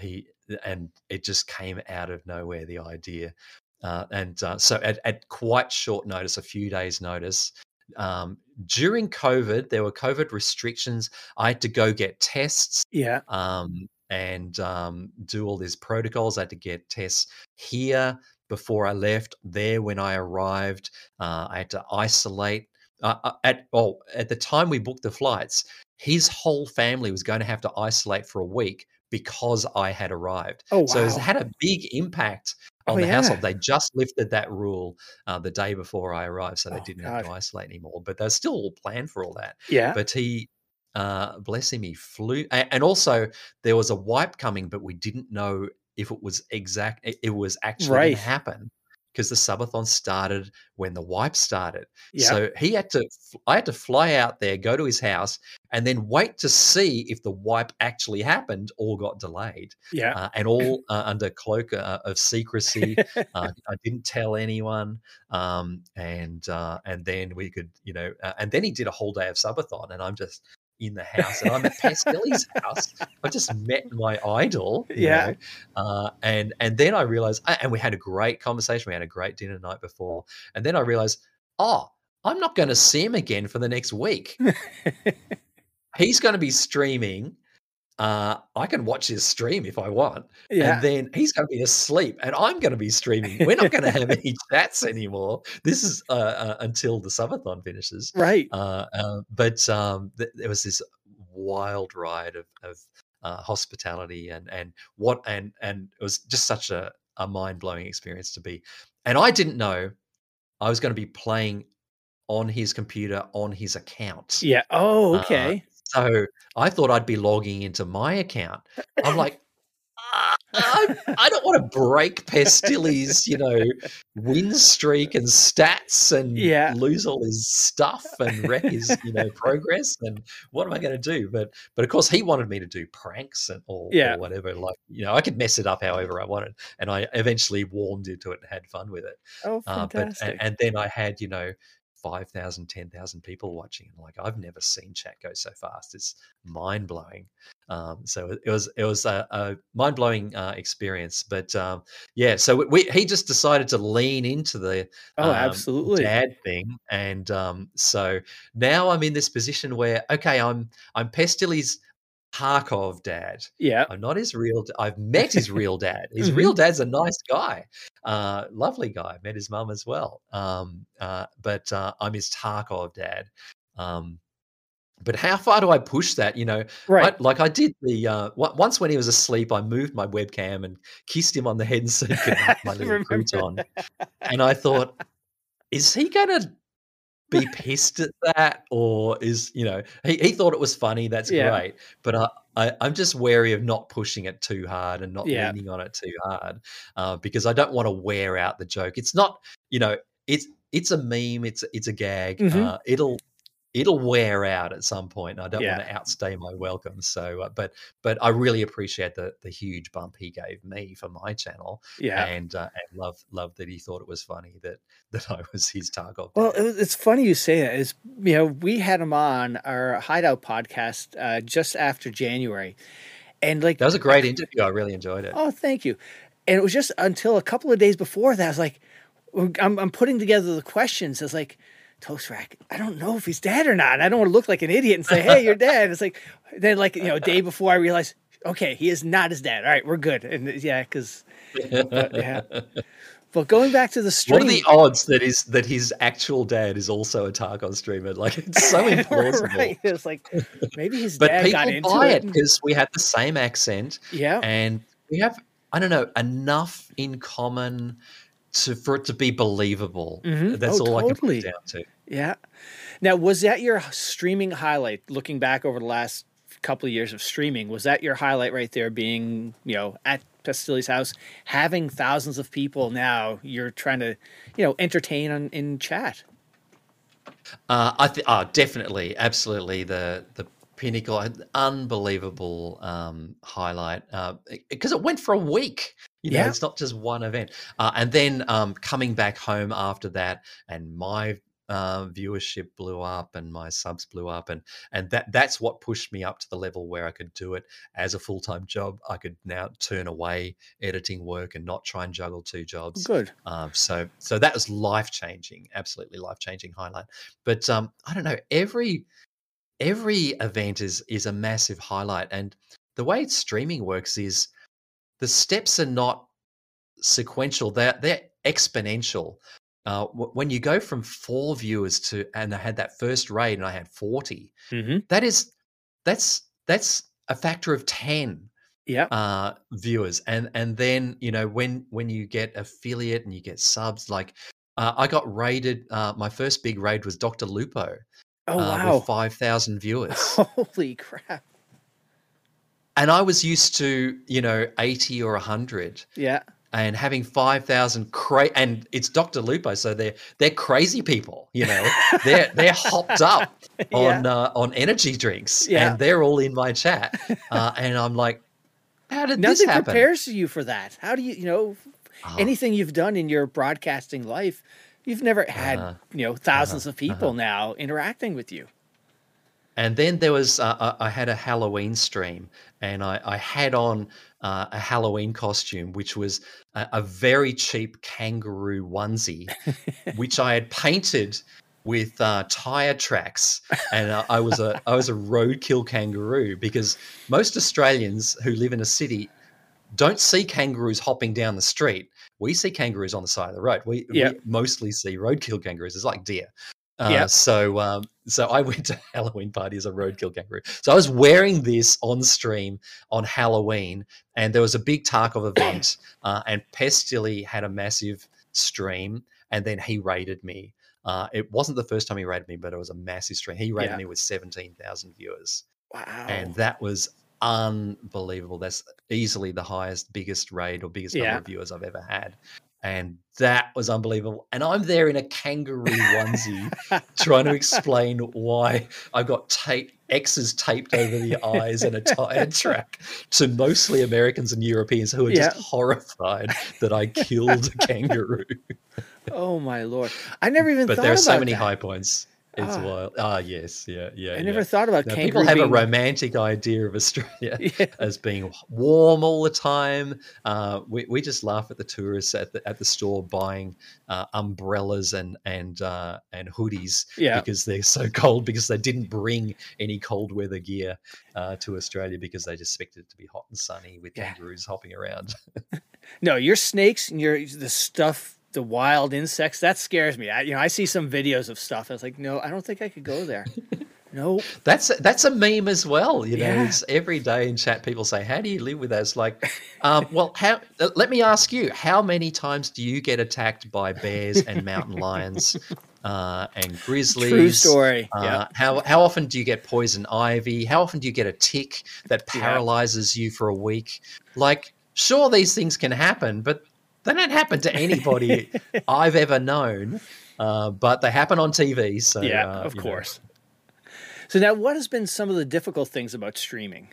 he and it just came out of nowhere, the idea. Uh, and uh, so at, at quite short notice, a few days' notice, um, during COVID, there were COVID restrictions. I had to go get tests yeah. um, and um, do all these protocols. I had to get tests here before I left, there when I arrived. Uh, I had to isolate. Uh, at, oh, at the time we booked the flights, his whole family was going to have to isolate for a week because I had arrived. Oh, wow. So it had a big impact on oh, the yeah. household. They just lifted that rule uh, the day before I arrived, so they oh, didn't God. have to isolate anymore. But they're still all planned for all that. Yeah. But he, uh, bless him, he flew. And also there was a wipe coming, but we didn't know if it was exact. It was actually right. going to happen because the subathon started when the wipe started. Yeah. So he had to. I had to fly out there, go to his house, and then wait to see if the wipe actually happened or got delayed. Yeah, uh, and all uh, under cloak uh, of secrecy. uh, I didn't tell anyone, um, and uh, and then we could, you know, uh, and then he did a whole day of subathon, and I'm just, in the house, and I'm at Pestily's house. I just met my idol, you yeah. know? Uh, and and then I realized, and we had a great conversation. We had a great dinner the night before, and then I realized, oh, I'm not going to see him again for the next week. He's going to be streaming. Uh, I can watch his stream if I want, yeah. and then he's going to be asleep, and I'm going to be streaming. We're not going to have any chats anymore. This is uh, uh, until the subathon finishes, right? Uh, uh, but um, th- there was this wild ride of, of uh, hospitality, and and what and and it was just such a, a mind blowing experience to be. And I didn't know I was going to be playing on his computer on his account. Yeah. Oh, okay. Uh, So I thought I'd be logging into my account. I'm like, ah, I, I don't want to break Pestily's, you know, win streak and stats and yeah. lose all his stuff and wreck his, you know, progress. And what am I going to do? But, but of course, he wanted me to do pranks and or, yeah. or whatever. Like, you know, I could mess it up however I wanted. And I eventually warmed into it and had fun with it. Oh, fantastic. Uh, but, and, and then I had, you know, five thousand, ten thousand people watching, and like I've never seen chat go so fast. It's mind blowing. Um, so it was it was a, a mind blowing uh, experience. But um, yeah, so we, we, he just decided to lean into the oh um, absolutely dad thing, and um, so now I'm in this position where okay, I'm I'm Pestily's Tarkov dad. Yeah, I'm not his real. I've met his real dad. His real dad's a nice guy, uh, lovely guy. Met his mum as well. Um, uh, but uh, I'm his Tarkov dad. Um, but how far do I push that? You know, right? I, like I did the uh, w- once when he was asleep, I moved my webcam and kissed him on the head and said, "Good night, my little crouton." And I thought, is he going to be pissed at that, or is, you know, he, he thought it was funny. That's yeah. great. But I, I, I'm just wary of not pushing it too hard and not yeah. leaning on it too hard uh, because I don't want to wear out the joke. It's not, you know, it's, it's a meme. It's, it's a gag. Mm-hmm. Uh, it'll, it'll wear out at some point. I don't yeah. want to outstay my welcome. So, uh, but, but I really appreciate the the huge bump he gave me for my channel. Yeah. And, uh, and love, love that he thought it was funny that, that I was his Tarkov. Well, it was, it's funny you say that. It's, you know, we had him on our Hideout podcast uh, just after January. And like, that was a great interview. I really enjoyed it. Oh, thank you. And it was just until a couple of days before that, I was like, I'm, I'm putting together the questions. I was like, Toast Rack, I don't know if he's dead or not. I don't want to look like an idiot and say, hey, you're dead. It's like, then like, you know, a day before I realized, okay, he is not his dad. All right, we're good. And yeah, because, but, yeah. But going back to the stream. What are the odds that his, that his actual dad is also a Tarkov streamer? Like, it's so implausible. Right. It's like, maybe his dad got into it. But people buy it because we have the same accent. Yeah. And we have, I don't know, enough in common to, for it to be believable. Mm-hmm. That's oh, all totally. I can put it down to. Yeah. Now, was that your streaming highlight, looking back over the last couple of years of streaming? Was that your highlight right there, being, you know, at Pestily's house, having thousands of people now you're trying to, you know, entertain on, in chat? Uh, I th- oh, definitely. Absolutely. The, the, pinnacle, unbelievable um, highlight because uh, it went for a week. You know, yeah. It's not just one event. Uh, and then um, coming back home after that, and my uh, viewership blew up, and my subs blew up, and and that that's what pushed me up to the level where I could do it as a full time job. I could now turn away editing work and not try and juggle two jobs. Good. Um, so so that was life changing, absolutely life changing highlight. But um, I don't know every. Every event is is a massive highlight, and the way streaming works is the steps are not sequential; they're they're exponential. Uh, w- when you go from four viewers to, and I had that first raid, and I had forty. Mm-hmm. That is, that's that's a factor of ten. Yeah, uh, viewers, and and then you know when when you get affiliate and you get subs, like uh, I got raided. Uh, my first big raid was Doctor Lupo. Oh, wow. Uh, with five thousand viewers. Holy crap. And I was used to, you know, eighty or one hundred. Yeah. And having five thousand cra- and it's Doctor Lupo, so they're they're crazy people, you know. they're they're hopped up on yeah. uh, on energy drinks yeah. and they're all in my chat. Uh, and I'm like, how did Nothing this happen? Nothing prepares you for that. How do you, you know, uh, anything you've done in your broadcasting life, you've never had, uh, you know, thousands uh, of people uh, now interacting with you. And then there was, uh, I had a Halloween stream, and I, I had on uh, a Halloween costume, which was a, a very cheap kangaroo onesie, which I had painted with uh, tire tracks. And uh, I was a I was a roadkill kangaroo, because most Australians who live in a city don't see kangaroos hopping down the street. We see kangaroos on the side of the road. We, yep. we mostly see roadkill kangaroos. It's like deer. Uh, yeah. So, um, so I went to Halloween party as a roadkill kangaroo. So I was wearing this on stream on Halloween, and there was a big Tarkov event, uh, and Pestily had a massive stream, and then he raided me. Uh, it wasn't the first time he raided me, but it was a massive stream. He raided yeah. me with seventeen thousand viewers. Wow. And that was unbelievable. That's easily the highest, biggest raid or biggest yeah. number of viewers I've ever had. And that was unbelievable. And I'm there in a kangaroo onesie trying to explain why I've got tape, X's taped over the eyes and a tire track to mostly Americans and Europeans who are yeah. just horrified that I killed a kangaroo. Oh, my Lord. I never even but thought about that. But there are so many that. high points. It's ah. wild. Ah, yes. Yeah, yeah. I yeah. never thought about now, kangaroo. People have being... a romantic idea of Australia yeah. as being warm all the time. Uh, we, we just laugh at the tourists at the, at the store buying uh, umbrellas and and uh, and hoodies yeah. because they're so cold, because they didn't bring any cold weather gear uh, to Australia, because they just expected it to be hot and sunny with yeah. kangaroos hopping around. No, your snakes and your the stuff. The wild insects, that scares me. I, you know, I see some videos of stuff. I was like, no, I don't think I could go there. No, that's that's a meme as well. You know, yeah. it's every day in chat. People say, "How do you live with that?" It's like, um, well, how? Let me ask you, how many times do you get attacked by bears and mountain lions uh, and grizzlies? True story. Uh, yeah. How how often do you get poison ivy? How often do you get a tick that paralyzes yeah. you for a week? Like, sure, these things can happen, but they don't happen to anybody I've ever known, uh, but they happen on T V. So yeah, uh, of course. Know. So now, what has been some of the difficult things about streaming,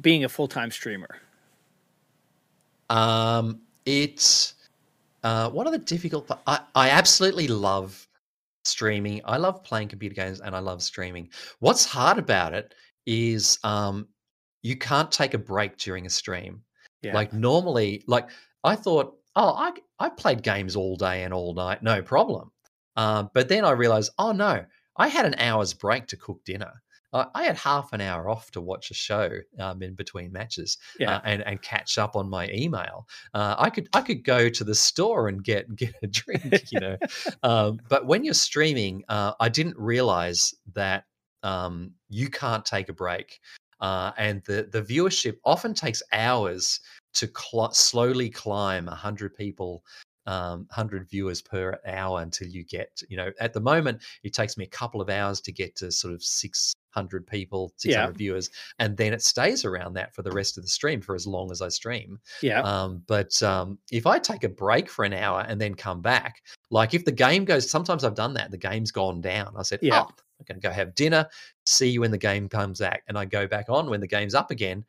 being a full-time streamer? Um, it's uh, one of the difficult. I I absolutely love streaming. I love playing computer games, and I love streaming. What's hard about it is um, you can't take a break during a stream. Yeah. Like normally, like I thought. Oh, I I played games all day and all night, no problem. Uh, but then I realized, oh no, I had an hour's break to cook dinner. Uh, I had half an hour off to watch a show um, in between matches yeah. uh, and and catch up on my email. Uh, I could I could go to the store and get get a drink, you know. um, but when you're streaming, uh, I didn't realize that um, you can't take a break, uh, and the the viewership often takes hours to cl- slowly climb one hundred people, um, one hundred viewers per hour until you get, you know, at the moment, it takes me a couple of hours to get to sort of six hundred people, six hundred yeah. viewers, and then it stays around that for the rest of the stream for as long as I stream. Yeah. Um, but um, if I take a break for an hour and then come back, like if the game goes, sometimes I've done that, the game's gone down. I said, yeah. oh, I'm going to go have dinner, see you when the game comes back. And I go back on when the game's up again.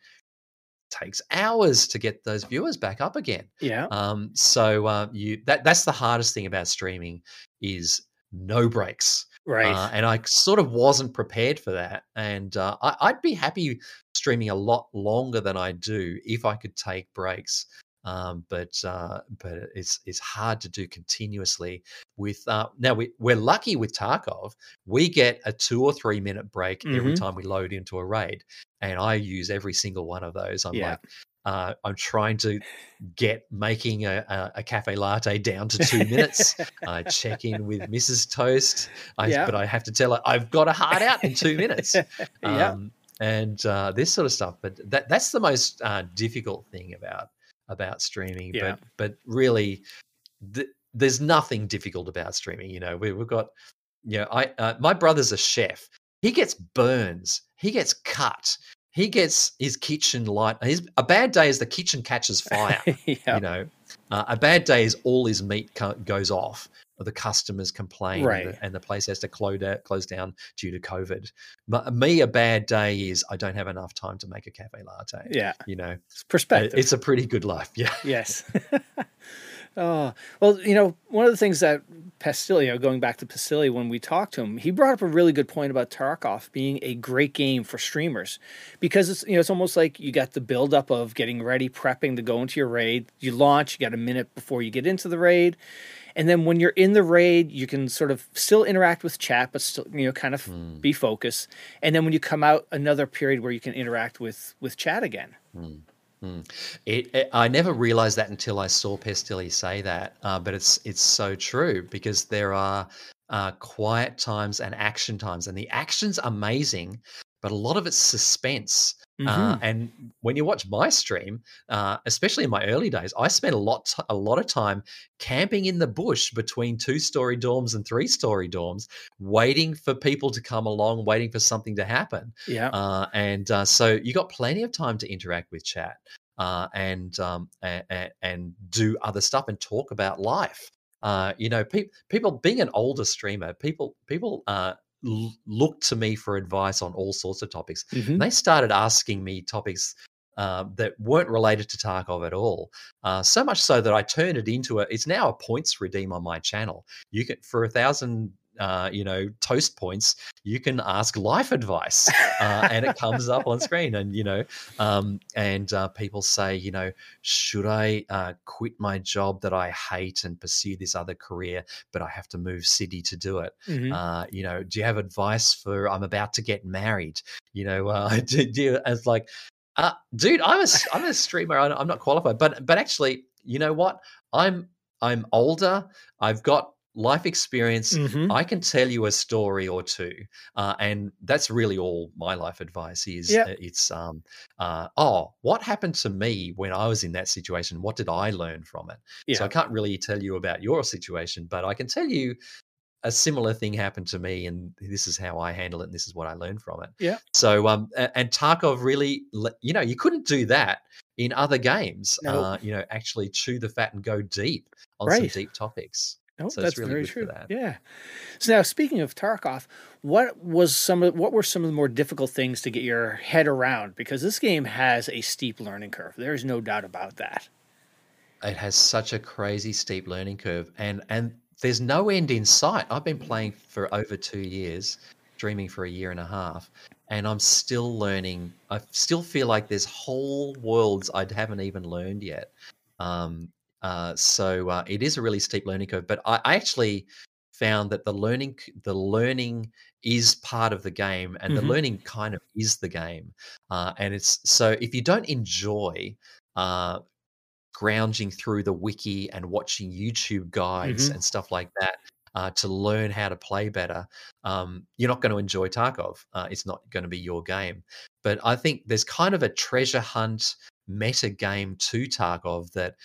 Takes hours to get those viewers back up again. Yeah. Um, so uh, you that that's the hardest thing about streaming is no breaks. Right. Uh, and I sort of wasn't prepared for that. And uh, I, I'd be happy streaming a lot longer than I do if I could take breaks. Um, but uh, but it's it's hard to do continuously. With uh, now we we're lucky with Tarkov, we get a two or three minute break mm-hmm. every time we load into a raid, and I use every single one of those. I'm yeah. like, uh, I'm trying to get making a, a, a cafe latte down to two minutes. I check in with Missus Toast, I, yeah. but I have to tell her I've got a heart out in two minutes. yeah. um, and uh, this sort of stuff. But that that's the most uh, difficult thing about. about streaming yeah. but but really th- there's nothing difficult about streaming. You know, we, we've got you know I uh, my brother's a chef. He gets burns, he gets cut, he gets his kitchen light. His a bad day is the kitchen catches fire. yeah. You know, uh, a bad day is all his meat co- goes off, or the customers complain right. and, the, and the place has to close out, close down due to COVID. M- me, a bad day is I don't have enough time to make a cafe latte. Yeah. You know, it's perspective. It's a pretty good life. Yeah. Yes. oh, well, you know, one of the things that Pestily, going back to Pestily, when we talked to him, he brought up a really good point about Tarkov being a great game for streamers, because it's, you know, it's almost like you got the buildup of getting ready, prepping to go into your raid. You launch, you got a minute before you get into the raid. And then when you're in the raid, you can sort of still interact with chat, but still, you know, kind of mm. be focused. And then when you come out, another period where you can interact with with chat again. Mm. Mm. It, it, I never realized that until I saw Pestily say that, uh, but it's it's so true, because there are uh, quiet times and action times, and the action's amazing, but a lot of it's suspense. Mm-hmm. uh, and when you watch my stream, uh, especially in my early days, I spent a lot t- a lot of time camping in the bush between two-story dorms and three-story dorms, waiting for people to come along, waiting for something to happen. Yeah, uh, and uh, so you got plenty of time to interact with chat uh, and, um, and and do other stuff and talk about life. Uh, you know, pe- people being an older streamer, people people. Uh, look to me for advice on all sorts of topics. Mm-hmm. They started asking me topics uh, that weren't related to Tarkov at all. Uh, so much so that I turned it into a, it's now a points redeem on my channel. You can, for a thousand, uh, you know, toast points, you can ask life advice uh, and it comes up on screen. And, you know, um, and uh, people say, you know, should I uh, quit my job that I hate and pursue this other career, but I have to move city to do it? Mm-hmm. Uh, you know, do you have advice for, I'm about to get married? You know, uh, do, do you, it's like, uh, dude, I'm a, I'm a streamer. I'm not qualified, but, but actually, you know what? I'm, I'm older. I've got life experience. Mm-hmm. I can tell you a story or two, uh, and that's really all my life advice is. Yep. It's um, uh, oh, what happened to me when I was in that situation? What did I learn from it? Yeah. So I can't really tell you about your situation, but I can tell you a similar thing happened to me, and this is how I handle it, and this is what I learned from it. Yeah. So um, and Tarkov really, you know, you couldn't do that in other games. Nope. Uh, you know, actually chew the fat and go deep on right. some deep topics. No, so that's really very true. That. Yeah. So now, speaking of Tarkov, what was some of, what were some of the more difficult things to get your head around? Because this game has a steep learning curve. There is no doubt about that. It has such a crazy steep learning curve, and and there's no end in sight. I've been playing for over two years, streaming for a year and a half, and I'm still learning. I still feel like there's whole worlds I haven't even learned yet. Um, Uh, so uh, it is a really steep learning curve, but I, I actually found that the learning the learning is part of the game, and mm-hmm. the learning kind of is the game. Uh, and it's so if you don't enjoy uh, grounding through the wiki and watching YouTube guides mm-hmm. and stuff like that uh, to learn how to play better, um, you're not going to enjoy Tarkov. Uh, it's not going to be your game. But I think there's kind of a treasure hunt meta game to Tarkov that.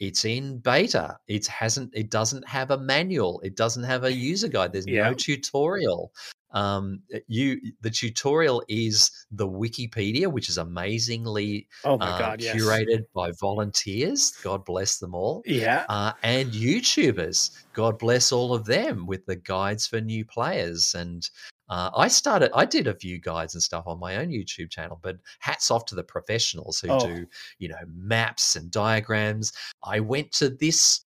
It's in beta. It hasn't. It doesn't have a manual. It doesn't have a user guide. There's yeah. no tutorial. Um, you the tutorial is the Wikipedia, which is amazingly oh my uh, God, yes. curated by volunteers. God bless them all. Yeah, uh, and YouTubers. God bless all of them with the guides for new players. And uh, I started. I did a few guides and stuff on my own YouTube channel. But hats off to the professionals who oh. do, you know, maps and diagrams. I went to this.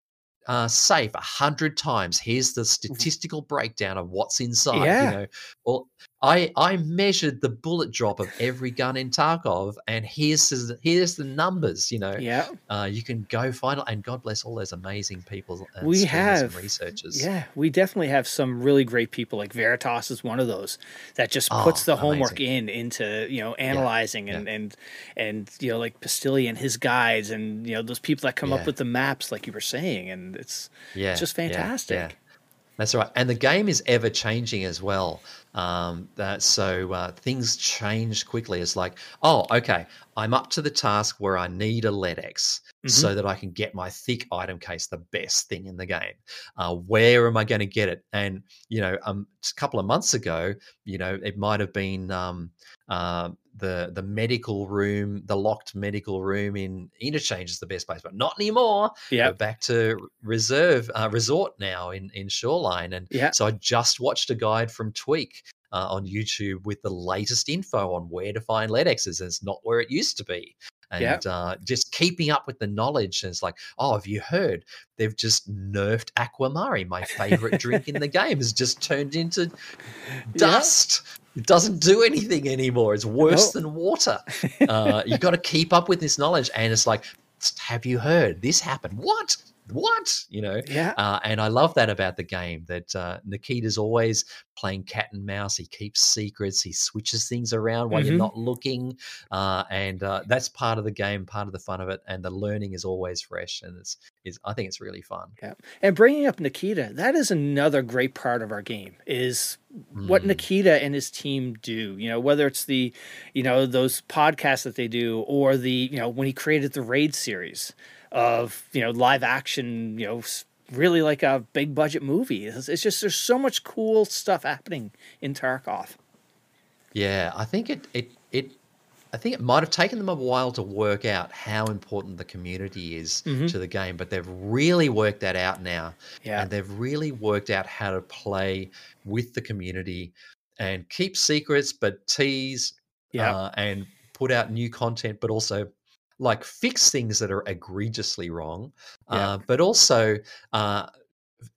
Uh, safe a hundred times. Here's the statistical breakdown of what's inside. Yeah. You know, well, I I measured the bullet drop of every gun in Tarkov, and here's the, here's the numbers. You know, yeah. Uh, you can go find and God bless all those amazing people. And we have and researchers. Yeah, we definitely have some really great people. Like Veritas is one of those that just puts oh, the homework amazing. in into you know analyzing yeah. and yeah. and and you know like Pestily and his guides, and you know those people that come yeah. up with the maps, like you were saying, and It's, yeah, it's just fantastic. Yeah, yeah. That's right. And the game is ever changing as well. Um, that, so uh, things change quickly. It's like, oh, okay, I'm up to the task where I need a lead-ex mm-hmm. so that I can get my thick item case, the best thing in the game. Uh, where am I going to get it? And, you know, um, a couple of months ago, you know, it might have been um, uh, the the medical room, the locked medical room in Interchange is the best place, but not anymore. Yeah, we're back to reserve uh, resort now in in Shoreline, and yeah. so I just watched a guide from Tweak uh, on YouTube with the latest info on where to find lead exes, and it's not where it used to be. and yeah. uh, just keeping up with the knowledge. And it's like, oh, have you heard? They've just nerfed Aquamari, my favorite drink in the game, has just turned into dust. Yeah. It doesn't do anything anymore. It's worse no. than water. Uh, you've got to keep up with this knowledge. And it's like, have you heard? This happened. What? What? You know? Yeah. Uh, and I love that about the game, that uh, Nikita's always playing cat and mouse. He keeps secrets. He switches things around while mm-hmm. you're not looking. Uh, and uh, that's part of the game, part of the fun of it. And the learning is always fresh. And it's, it's I think it's really fun. Yeah. And bringing up Nikita, that is another great part of our game, is what mm. Nikita and his team do, you know, whether it's the, you know, those podcasts that they do, or the, you know, when he created the Raid series, of, you know, live action, you know, really like a big budget movie. It's, it's just, there's so much cool stuff happening in Tarkov. Yeah, I think it, it, it, I think it might've taken them a while to work out how important the community is mm-hmm. to the game, but they've really worked that out now. Yeah. And they've really worked out how to play with the community and keep secrets, but tease yeah. uh, and put out new content, but also like fix things that are egregiously wrong, yeah. uh, but also uh,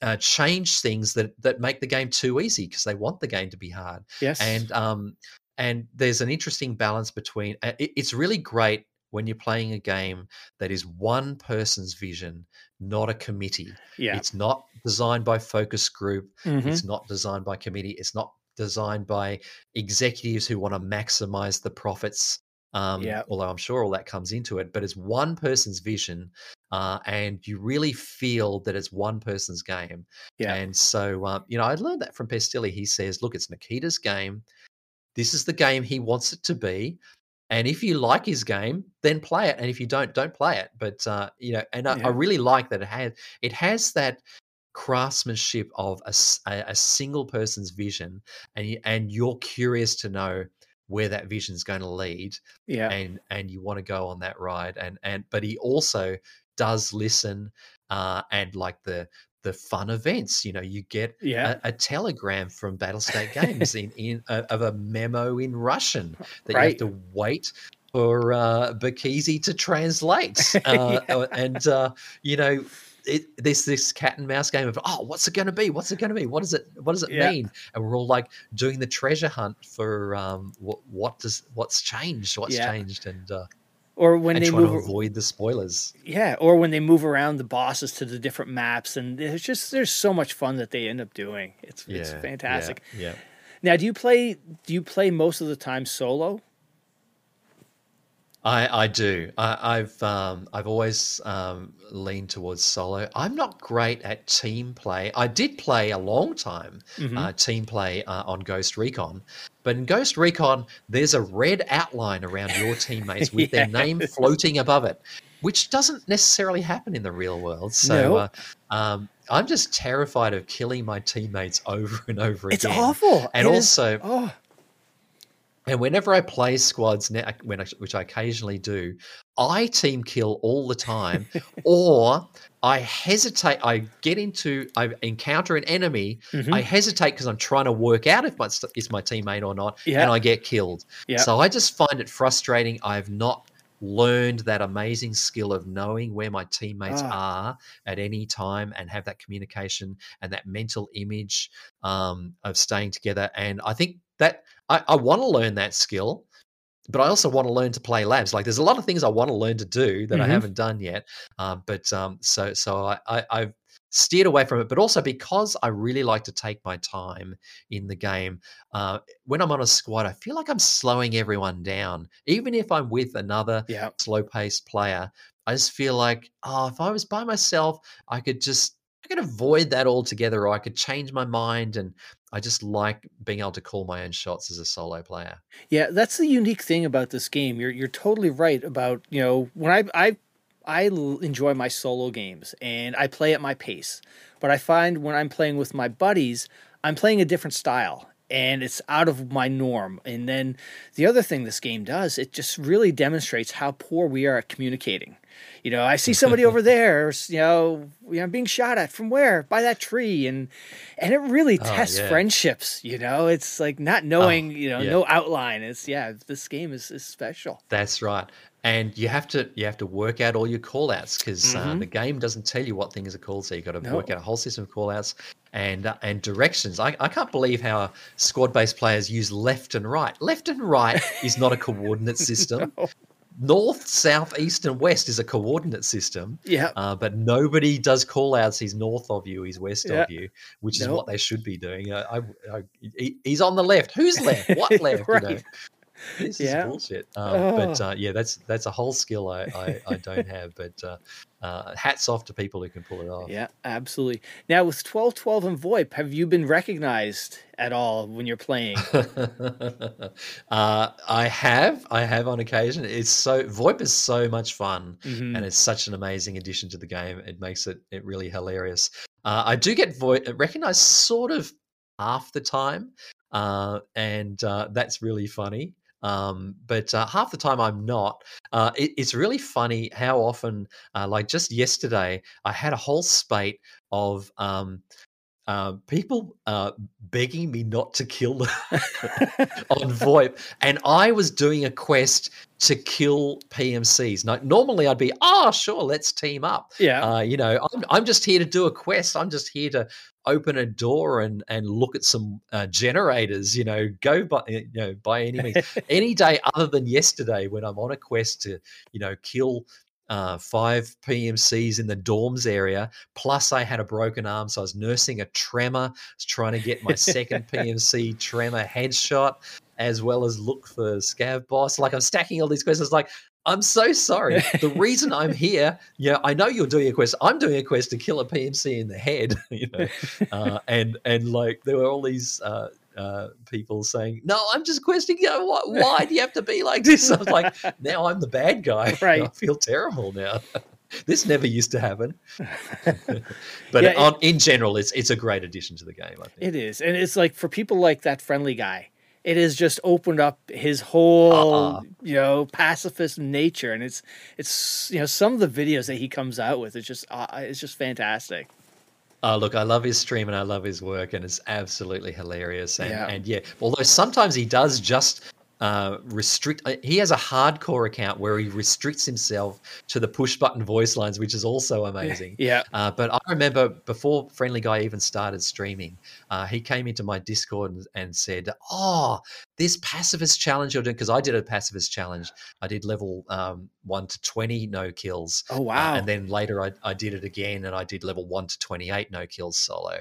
uh, change things that that make the game too easy because they want the game to be hard. Yes, and um, and there's an interesting balance between. Uh, it, it's really great when you're playing a game that is one person's vision, not a committee. Yeah, it's not designed by focus group. Mm-hmm. It's not designed by committee. It's not designed by executives who want to maximize the profits. Um, yeah. Although I'm sure all that comes into it, but it's one person's vision, uh, and you really feel that it's one person's game. Yeah. And so, um, you know, I learned that from Pestily. He says, look, it's Nikita's game. This is the game he wants it to be. And if you like his game, then play it. And if you don't, don't play it. But, uh, you know, and I, yeah. I really like that it has, it has that craftsmanship of a, a single person's vision, and you, and you're curious to know where that vision is going to lead, yeah, and and you want to go on that ride, and and but he also does listen, uh, and like the the fun events, you know, you get yeah. a, a telegram from Battlestate Games in in a, of a memo in Russian that right. you have to wait for uh, Bakizi to translate, uh, yeah. and uh, you know. It, there's this cat and mouse game of, oh, what's it going to be? What's it going to be? What does it, what does it yeah. mean? And we're all like doing the treasure hunt for um, what, what does, what's changed, what's yeah. changed. And, uh, or when and they trying move, to avoid the spoilers. Yeah. Or when they move around the bosses to the different maps, and it's just, there's so much fun that they end up doing. It's, yeah, it's fantastic. Yeah, yeah. Now, do you play, do you play most of the time solo? I, I do. I, I've um, I've always um, leaned towards solo. I'm not great at team play. I did play a long time mm-hmm. uh, team play uh, on Ghost Recon, but in Ghost Recon, there's a red outline around your teammates with yeah. their name floating above it, which doesn't necessarily happen in the real world. So no. uh, um, I'm just terrified of killing my teammates over and over it's again. It's awful. And it also... Is, oh. And whenever I play squads, when I, which I occasionally do, I team kill all the time, or I hesitate. I get into, I encounter an enemy. Mm-hmm. I hesitate because I'm trying to work out if my, it's my teammate or not, yeah. and I get killed. Yeah. So I just find it frustrating. I've not learned that amazing skill of knowing where my teammates ah. are at any time, and have that communication and that mental image um, of staying together. And I think that I, I want to learn that skill, but I also want to learn to play labs. Like, there's a lot of things I want to learn to do that mm-hmm. I haven't done yet. Um, but um, so so I, I, I've steered away from it, but also because I really like to take my time in the game. Uh, when I'm on a squad, I feel like I'm slowing everyone down. Even if I'm with another yeah. slow-paced player, I just feel like, oh, if I was by myself, I could just I could avoid that altogether, or I could change my mind, and I just like being able to call my own shots as a solo player. Yeah, that's the unique thing about this game. You're you're totally right about, you know, when I I I enjoy my solo games and I play at my pace, but I find when I'm playing with my buddies, I'm playing a different style, and it's out of my norm. And then the other thing this game does, it just really demonstrates how poor we are at communicating. You know, I see somebody over there, you know, you know, being shot at from where? By that tree. And and it really oh, tests yeah. friendships, you know. It's like not knowing, oh, you know, yeah. no outline. It's, yeah, this game is, is special. That's right. And you have to you have to work out all your callouts because mm-hmm. uh, the game doesn't tell you what things are called, so you got to no. work out a whole system of callouts and uh, and directions. I, I can't believe how squad-based players use left and right. Left and right is not a coordinate system. No. North, south, east, and west is a coordinate system. Yeah. Uh, but nobody does callouts. He's north of you. He's west yeah. of you, which nope. is what they should be doing. I, I, I, he's on the left. Who's left? What left? Right. You know? This yeah. is bullshit. Um, oh. But uh, yeah, that's that's a whole skill I, I, I don't have. But uh, uh, hats off to people who can pull it off. Yeah, absolutely. Now with twelve twelve and VoIP, have you been recognized at all when you're playing? uh, I have. I have on occasion. It's so VoIP is so much fun, mm-hmm. and it's such an amazing addition to the game. It makes it it really hilarious. Uh, I do get VoIP recognized sort of half the time, uh, and uh, that's really funny. Um, but uh, half the time I'm not. Uh, it, it's really funny how often, uh, like just yesterday, I had a whole spate of um, uh, people uh, begging me not to kill them on VoIP, and I was doing a quest to kill P M Cs. Now, normally I'd be, oh, sure, let's team up. Yeah, uh, you know, I'm, I'm just here to do a quest. I'm just here to open a door and and look at some uh, generators, you know, go by, you know, by any means. Any day other than yesterday when I'm on a quest to, you know, kill uh, five P M Cs in the dorms area, plus I had a broken arm, so I was nursing a tremor, I was trying to get my second P M C tremor headshot, as well as look for Scav Boss. Like I'm stacking all these quests. It's like, I'm so sorry. The reason I'm here, yeah, I know you're doing a quest. I'm doing a quest to kill a P M C in the head, you know. Uh, and and like there were all these uh, uh, people saying, "No, I'm just questing. You know, why, why do you have to be like this?" I was like, "Now I'm the bad guy. Right. I feel terrible now." This never used to happen. But yeah, on, it, in general, it's it's a great addition to the game. I think it is, and it's like for people like that friendly guy. It has just opened up his whole, uh-uh. you know, pacifist nature, and it's, it's, you know, some of the videos that he comes out with, it's just, uh, it's just fantastic. Oh, uh, look, I love his stream and I love his work, and it's absolutely hilarious. And yeah, and yeah although sometimes he does just uh, restrict. Uh, he has a hardcore account where he restricts himself to the push button voice lines, which is also amazing. Yeah. Uh, but I remember before Friendly Guy even started streaming, uh, he came into my Discord and, and said, "Oh, this pacifist challenge you're doing," because I did a pacifist challenge. I did level um, one to twenty no kills. Oh wow! Uh, and then later I I did it again, and I did level one to twenty-eight no kills solo.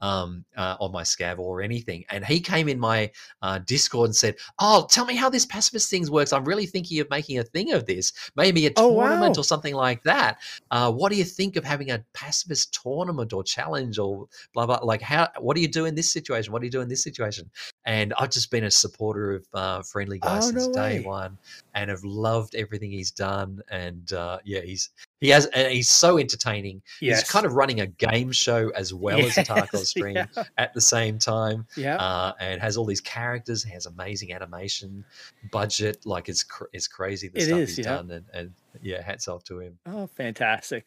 Um, uh, on my scav or anything. And he came in my uh, Discord and said, "Oh, tell me how this pacifist thing works. I'm really thinking of making a thing of this, maybe a oh, tournament wow. or something like that. Uh, what do you think of having a pacifist tournament or challenge or blah, blah, like how, what do you do in this situation? What do you do in this situation?" And I've just been a supporter of uh, Friendly Guy oh, since no day way. one, and have loved everything he's done. And uh, yeah, he's, He has, and he's so entertaining. Yes. He's kind of running a game show as well yes. as a Tarkov stream yeah. at the same time. Yeah, uh, and has all these characters. Has amazing animation budget. Like it's cr- it's crazy the it stuff is, he's yeah. done. And, and yeah, hats off to him. Oh, fantastic!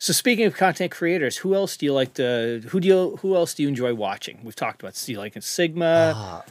So speaking of content creators, who else do you like to? Who do you? Who else do you enjoy watching? We've talked about so you like Sigma. Ah.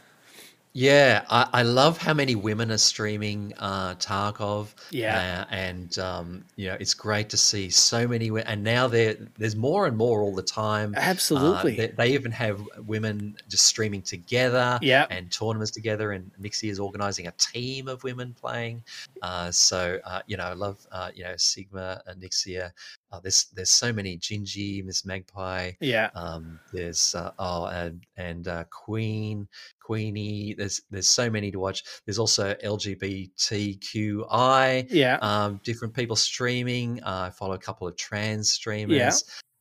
Yeah, I, I love how many women are streaming uh, Tarkov. Yeah, uh, and um, you know it's great to see so many. And now there, there's more and more all the time. Absolutely, uh, they, they even have women just streaming together. Yeah, and tournaments together. And Nixxia is organizing a team of women playing. Uh, so uh, you know, I love uh, you know Sigma and Nixxia. Uh, there's there's so many. Gingy, Miss Magpie. Yeah. Um, there's uh, oh and and uh, Queen. Queenie, there's there's so many to watch. There's also L G B T Q I, yeah, um, different people streaming. Uh, I follow a couple of trans streamers, yeah.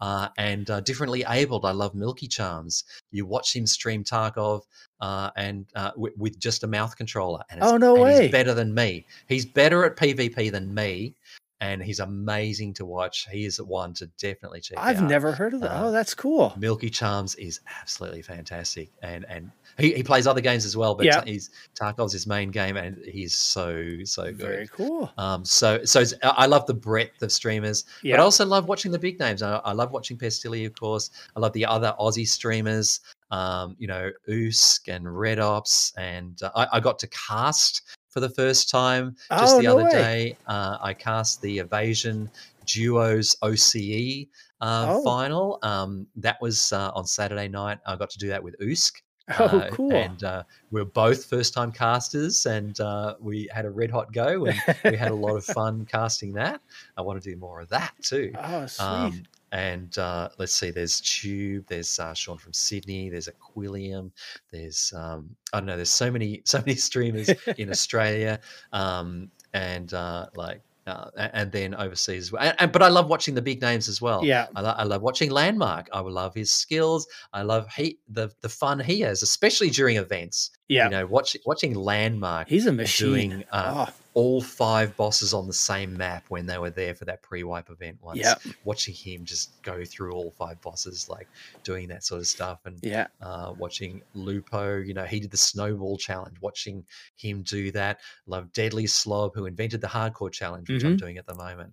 uh, and uh, differently abled. I love Milky Charms. You watch him stream Tarkov, uh, and uh, w- with just a mouth controller. And it's, oh no and way! He's better than me. He's better at P V P than me, and he's amazing to watch. He is one to definitely check I've out. I've never heard of that. Uh, oh, that's cool. Milky Charms is absolutely fantastic, and and. He, he plays other games as well, but yeah. he's, Tarkov's his main game, and he's so so good. Very cool. Um, so so I love the breadth of streamers, yeah. but I also love watching the big names. I, I love watching Pestily, of course. I love the other Aussie streamers. Um, you know, Oosk and Red Ops, and uh, I, I got to cast for the first time just oh, the no other way. day. Uh, I cast the Evasion Duos O C E uh, oh. final. Um, that was uh, on Saturday night. I got to do that with Oosk. Oh, uh, cool. And uh, we we're both first-time casters, and uh, we had a red-hot go, and we had a lot of fun casting that. I want to do more of that too. Oh, sweet. Um, and uh, let's see, there's Tube, there's uh, Sean from Sydney, there's Aquilium, there's, um, I don't know, there's so many so many streamers in Australia, um, and uh, like, Uh, and then overseas, and, and, but I love watching the big names as well. Yeah, I, lo I love watching Landmark. I love his skills. I love he the the fun he has, especially during events. Yeah, you know, watch, watching Landmark. He's a machine. Doing uh, oh. all five bosses on the same map when they were there for that pre-wipe event once. Yeah, watching him just go through all five bosses, like doing that sort of stuff, and yeah, uh, watching Lupo. You know, he did the snowball challenge. Watching him do that. Love Deadly Slob, who invented the hardcore challenge. Which mm-hmm. I'm doing at the moment,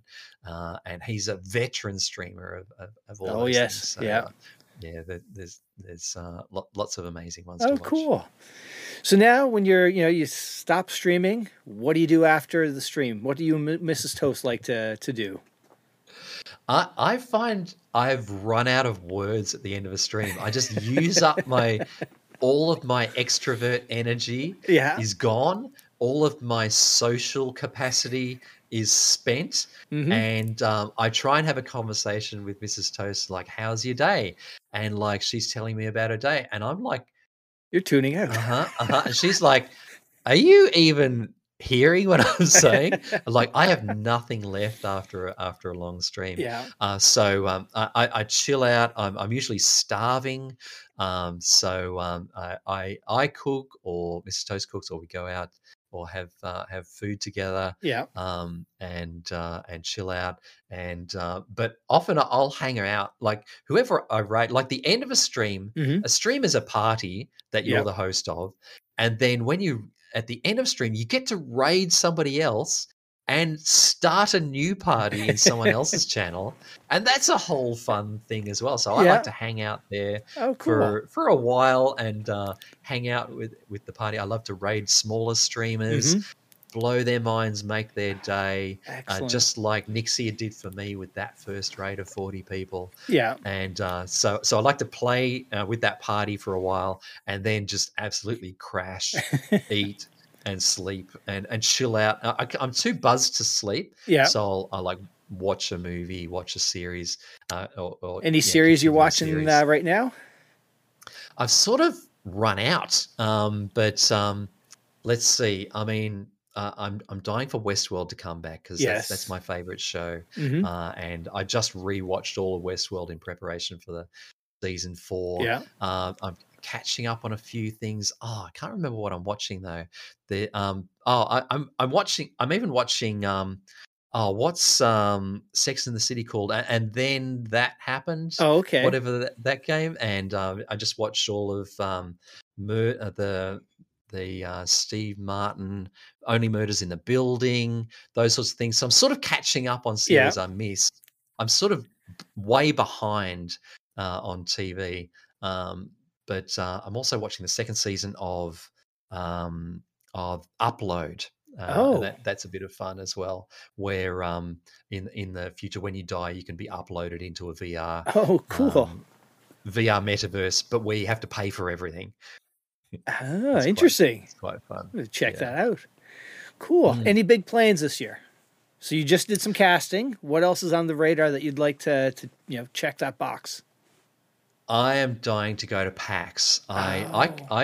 uh, and he's a veteran streamer of, of, of all. Oh those yes, things. So, yeah, uh, yeah. There, there's there's uh, lo lots of amazing ones. Oh, to watch. Cool. So now, when you're you know you stop streaming, what do you do after the stream? What do you, Missus Toast, like to to do? I I find I've run out of words at the end of a stream. I just use up my all of my extrovert energy. Yeah. Is gone. All of my social capacity is spent, mm-hmm. and um, I try and have a conversation with Missus Toast, like, how's your day? And like, she's telling me about her day, and I'm like, you're tuning out. Uh-huh, uh-huh. And she's like, are you even hearing what I'm saying? Like, I have nothing left after after a long stream. Yeah. Uh, so um, I, I chill out. I'm, I'm usually starving. Um, so um, I, I I cook, or Missus Toast cooks, or we go out or have uh, have food together, yeah, um, and uh, and chill out. And uh, but often I'll hang out, like whoever I rate, like the end of a stream. Mm-hmm. A stream is a party that you're yeah. the host of, and then when you at the end of stream, you get to raid somebody else and start a new party in someone else's channel, and that's a whole fun thing as well. So I yeah. like to hang out there oh, cool. for for a while and uh, hang out with with the party. I love to raid smaller streamers, mm-hmm. blow their minds, make their day, uh, just like Nixxia did for me with that first raid of forty people. Yeah, and uh, so so I like to play uh, with that party for a while, and then just absolutely crash, eat. And sleep and and chill out. I, I'm too buzzed to sleep. Yeah. So I'll, I'll like watch a movie, watch a series. Uh, or, or, Any yeah, series you're watching series. Uh, right now? I've sort of run out. Um, but um, let's see. I mean, uh, I'm I'm dying for Westworld to come back because yes. that's, that's my favorite show. Mm-hmm. uh, and I just rewatched all of Westworld in preparation for the season four. Yeah. Uh, I'm catching up on a few things. Oh, I can't remember what I'm watching though. The um oh I, I'm I'm watching I'm even watching um oh what's um Sex and the City called? And, and then that happened. Oh, okay. Whatever that, that game. And uh, I just watched all of um Mur uh, the the uh, Steve Martin Only Murders in the Building, those sorts of things. So I'm sort of catching up on series yeah. I missed. I'm sort of way behind uh, on T V. Um, But uh, I'm also watching the second season of um, of Upload. Uh, oh, that, that's a bit of fun as well. Where um, in in the future, when you die, you can be uploaded into a V R. Oh, cool. Um, V R metaverse, but where you have to pay for everything. Ah, interesting. Quite, it's quite fun. We'll check yeah. that out. Cool. Mm. Any big plans this year? So you just did some casting. What else is on the radar that you'd like to to you know check that box? I am dying to go to PAX. I, oh. I, I,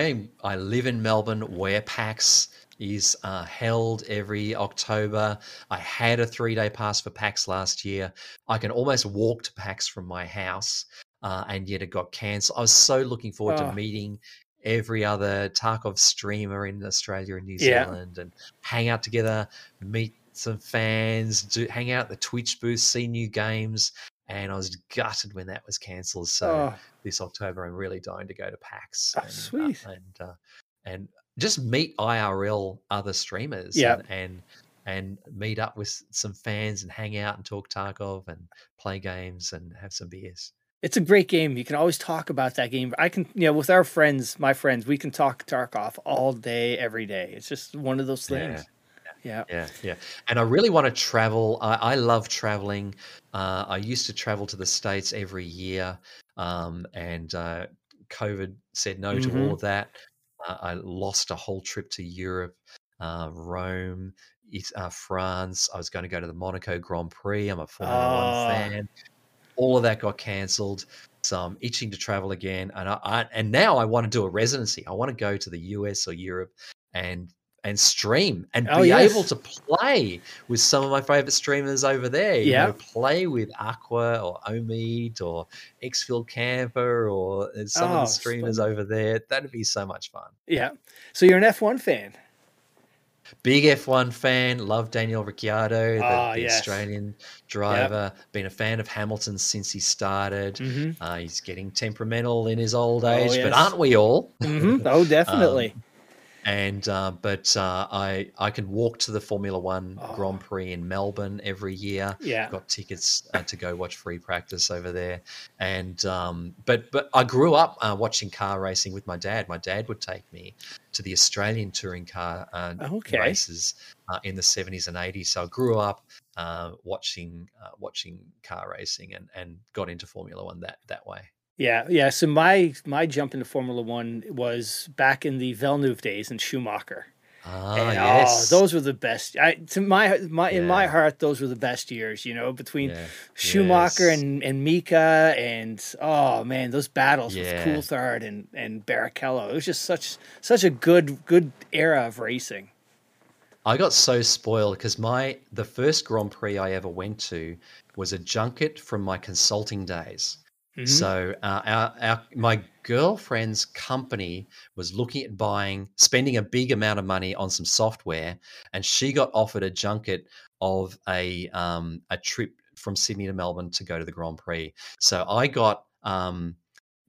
I live in Melbourne where PAX is uh, held every October. I had a three-day pass for PAX last year. I can almost walk to PAX from my house, uh, and yet it got cancelled. I was so looking forward oh. to meeting every other Tarkov streamer in Australia and New yeah. Zealand and hang out together, meet some fans, do, hang out at the Twitch booth, see new games. And I was gutted when that was cancelled. So oh. this October, I'm really dying to go to PAX. Oh, and, sweet. Uh, and, uh, and just meet I R L other streamers yep. and, and and meet up with some fans and hang out and talk Tarkov and play games and have some beers. it's a great game. You can always talk about that game. I can, you know, with our friends, my friends, we can talk Tarkov all day, every day. It's just one of those things. Yeah. Yeah, yeah, yeah, and I really want to travel. I, I love traveling. Uh, I used to travel to the States every year, um, and uh, COVID said no mm-hmm. to all of that. Uh, I lost a whole trip to Europe, uh, Rome, uh, France. I was going to go to the Monaco Grand Prix. I'm a Formula oh. One fan. All of that got cancelled. So I'm itching to travel again, and I, I and now I want to do a residency. I want to go to the U S or Europe, and and stream and oh, be yes. able to play with some of my favorite streamers over there. Yeah. You know, play with Aqua or Omid or Xfield Camper or some oh, of the streamers fun. over there. That'd be so much fun. Yeah. So you're an F one fan. Big F one fan. Love Daniel Ricciardo, the, oh, the yes. Australian driver. Yep. Been a fan of Hamilton since he started. Mm-hmm. uh, he's getting temperamental in his old age, oh, yes. but aren't we all? Mm-hmm. Oh, definitely. um, And uh, but uh, I I can walk to the Formula One oh. Grand Prix in Melbourne every year. Yeah, got tickets uh, to go watch free practice over there. And um, but but I grew up uh, watching car racing with my dad. My dad would take me to the Australian touring car uh, okay. races uh, in the seventies and eighties. So I grew up uh, watching uh, watching car racing and and got into Formula One that that way. Yeah, yeah. So my my jump into Formula One was back in the Villeneuve days and Schumacher. Ah, and, yes. Oh, those were the best. I, to my my yeah. in my heart, those were the best years. You know, between yeah. Schumacher yes. and and Mika, and oh man, those battles yeah. with Coulthard and and Barrichello. It was just such such a good good era of racing. I got so spoiled because my the first Grand Prix I ever went to was a junket from my consulting days. Mm-hmm. So uh, our, our, my girlfriend's company was looking at buying, spending a big amount of money on some software, and she got offered a junket of a um, a trip from Sydney to Melbourne to go to the Grand Prix. So I got um,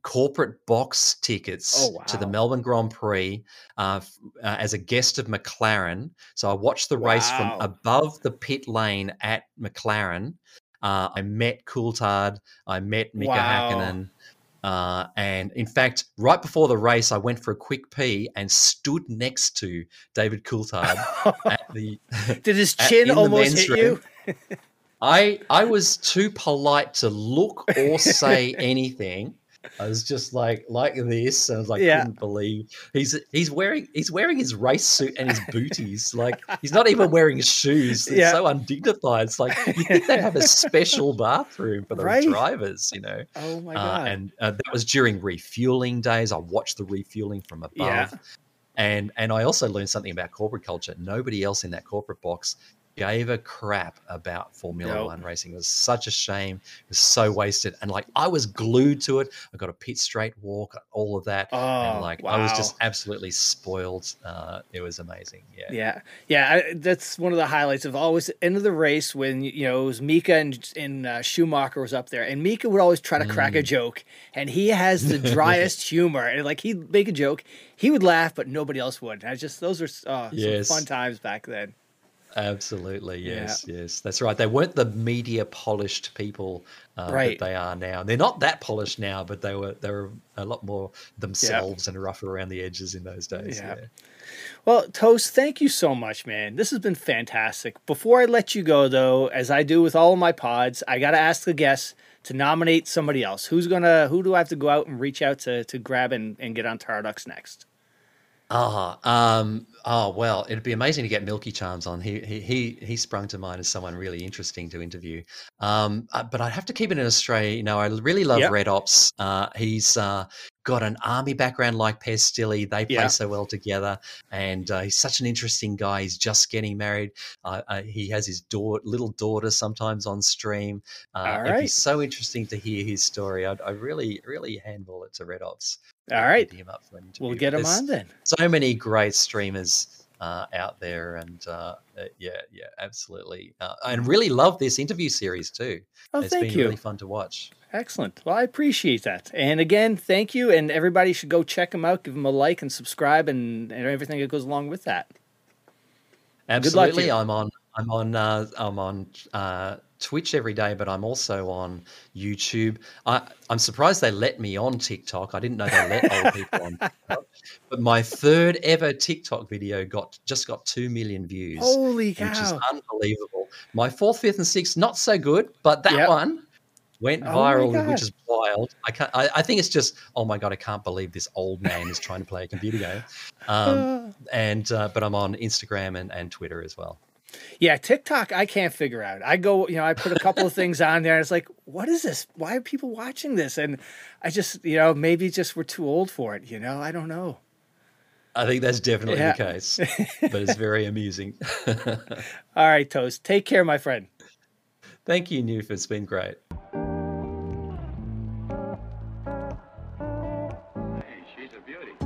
corporate box tickets oh, wow. to the Melbourne Grand Prix uh, uh, as a guest of McLaren. So I watched the wow. race from above the pit lane at McLaren. Uh, I met Coulthard, I met Mika wow. Häkkinen, uh, and in fact, right before the race, I went for a quick pee and stood next to David Coulthard. at the Did his chin at, almost hit room. you? I I was too polite to look or say anything. I was just like like this, and I was like, yeah. couldn't believe he's he's wearing he's wearing his race suit and his booties. Like he's not even wearing his shoes. It's yeah. so undignified. It's like you think they have a special bathroom for the right. drivers, you know? Oh my god! Uh, and uh, that was during refueling days. I watched the refueling from above, yeah. and and I also learned something about corporate culture. Nobody else in that corporate box gave a crap about Formula nope. One racing. It was such a shame. It was so wasted. And like, I was glued to it. I got a pit straight walk, all of that. Oh, and like, wow. I was just absolutely spoiled. Uh, it was amazing. Yeah. Yeah. Yeah. I, that's one of the highlights of always the end of the race when, you know, it was Mika and, and uh, Schumacher was up there, and Mika would always try to mm. crack a joke, and he has the driest humor. And like, he'd make a joke, he would laugh, but nobody else would. And I just, those were uh, yes. some fun times back then. Absolutely, yes, yeah. yes, that's right. They weren't the media polished people uh, right. that they are now. They're not that polished now, but they were they were a lot more themselves yep. and rougher around the edges in those days. Yep. Yeah. Well, Toast, thank you so much, man. This has been fantastic. Before I let you go, though, as I do with all of my pods, I got to ask the guests to nominate somebody else. Who's gonna? Who do I have to go out and reach out to to grab and, and get on Tardux next? Ah, oh, um, oh well, it'd be amazing to get Milky Charms on. He he he, he sprung to mind as someone really interesting to interview. Um, uh, but I'd have to keep it in Australia. You know, I really love yep. Red Ops. Uh, he's uh, got an army background like Pestily. They play yep. so well together, and uh, he's such an interesting guy. He's just getting married. Uh, uh, he has his daughter, little daughter, sometimes on stream. Uh, All right, it'd be so interesting to hear his story. I'd I really really handball it to Red Ops. All right, him up for we'll get him There's on then. So many great streamers uh, out there, and uh, yeah, yeah, absolutely. Uh, and really love this interview series too. Oh, it's thank been you. really fun to watch. Excellent. Well, I appreciate that. And again, thank you. And everybody should go check him out, give him a like, and subscribe, and, and everything that goes along with that. Absolutely, I'm on. I'm on. Uh, I'm on. Uh, Twitch every day, but I'm also on YouTube. I, I'm surprised they let me on TikTok. I didn't know they let old people on TikTok. But my third ever TikTok video got just got two million views. Holy cow. Which is unbelievable. My fourth, fifth, and sixth, not so good, but that yep. one went viral, oh which is wild. I can't I, I think it's just, oh my God, I can't believe this old man is trying to play a computer game. Um and uh, but I'm on Instagram and, and Twitter as well. Yeah, TikTok, I can't figure out. I go, you know, I put a couple of things on there. And it's like, what is this? Why are people watching this? And I just, you know, maybe just we're too old for it. You know, I don't know. I think that's definitely yeah. the case, but it's very amusing. All right, Toast. Take care, my friend. Thank you, Newf. It's been great. Hey, she's a beauty.